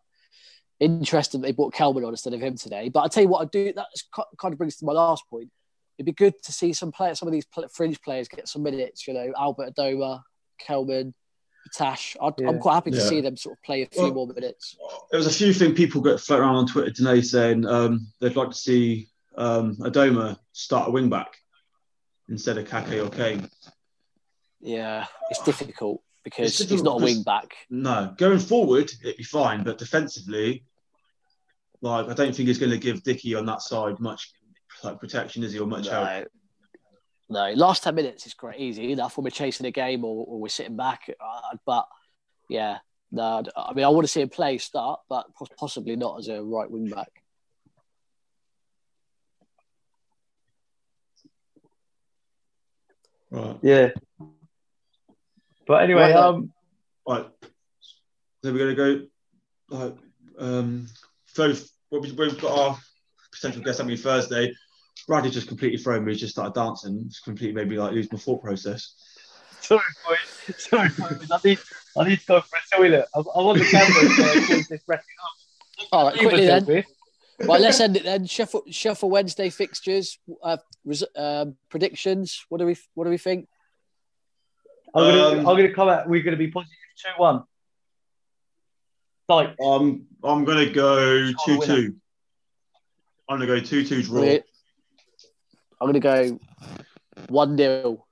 Interesting that they brought Kelman on instead of him today. But I tell you what, I do. That kind of brings to my last point. It'd be good to see some players, some of these fringe players get some minutes. You know, Albert Adoma, Kelman, Tash. I'd, yeah. I'm quite happy to yeah. see them sort of play a few well, more minutes. There was a few things people got floating around on Twitter today saying um, they'd like to see um, Adoma start a wing back instead of Kake or Kane. Yeah, it's difficult because it's difficult he's not because, a wing back. No, going forward it'd be fine, but defensively. Like, I don't think he's going to give Dicky on that side much like protection, is he, or much no. help? No, last ten minutes is great, easy enough when we're chasing a game or, or we're sitting back. Uh, but yeah, no, I mean, I want to see him play start, but possibly not as a right wing back. Right. Yeah. But anyway, right, um, right. So we're going to go. Like, um. So we've got our potential guest having Thursday. Bradley just completely thrown me. He just started dancing. It's completely made me like lose my thought process. Sorry, boys. Sorry, boys. I need, I need to go for a toilet. I, I want the camera to this wrapping up. All right, quickly then. Right, let's end it then. Sheffield, Sheffield Wednesday fixtures, uh, res, um, predictions. What do we? What do we think? I'm gonna, um, I'm gonna come out. We're gonna be positive two one. Like, um, I'm going to go two two. I'm going to go two two draw. I'm going to go one nil.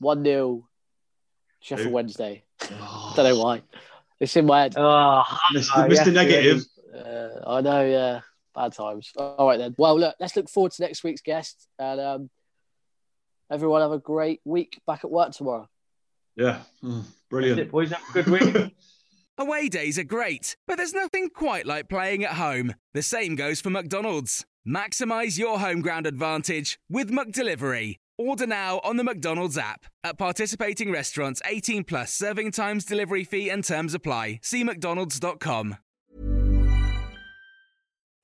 one nil Sheffield Wednesday. Oh. Don't know why. It's in my head. Oh, Mister Mister Negative. Uh, I know, yeah. Bad times. All right, then. Well, look, let's look forward to next week's guest. And um, everyone have a great week back at work tomorrow. Yeah. Mm, brilliant. That's it, boys. Have a good week. Away days are great, but there's nothing quite like playing at home. The same goes for McDonald's. Maximise your home ground advantage with McDelivery. Order now on the McDonald's app. At participating restaurants, eighteen plus, serving times, delivery fee and terms apply. See mcdonalds dot com.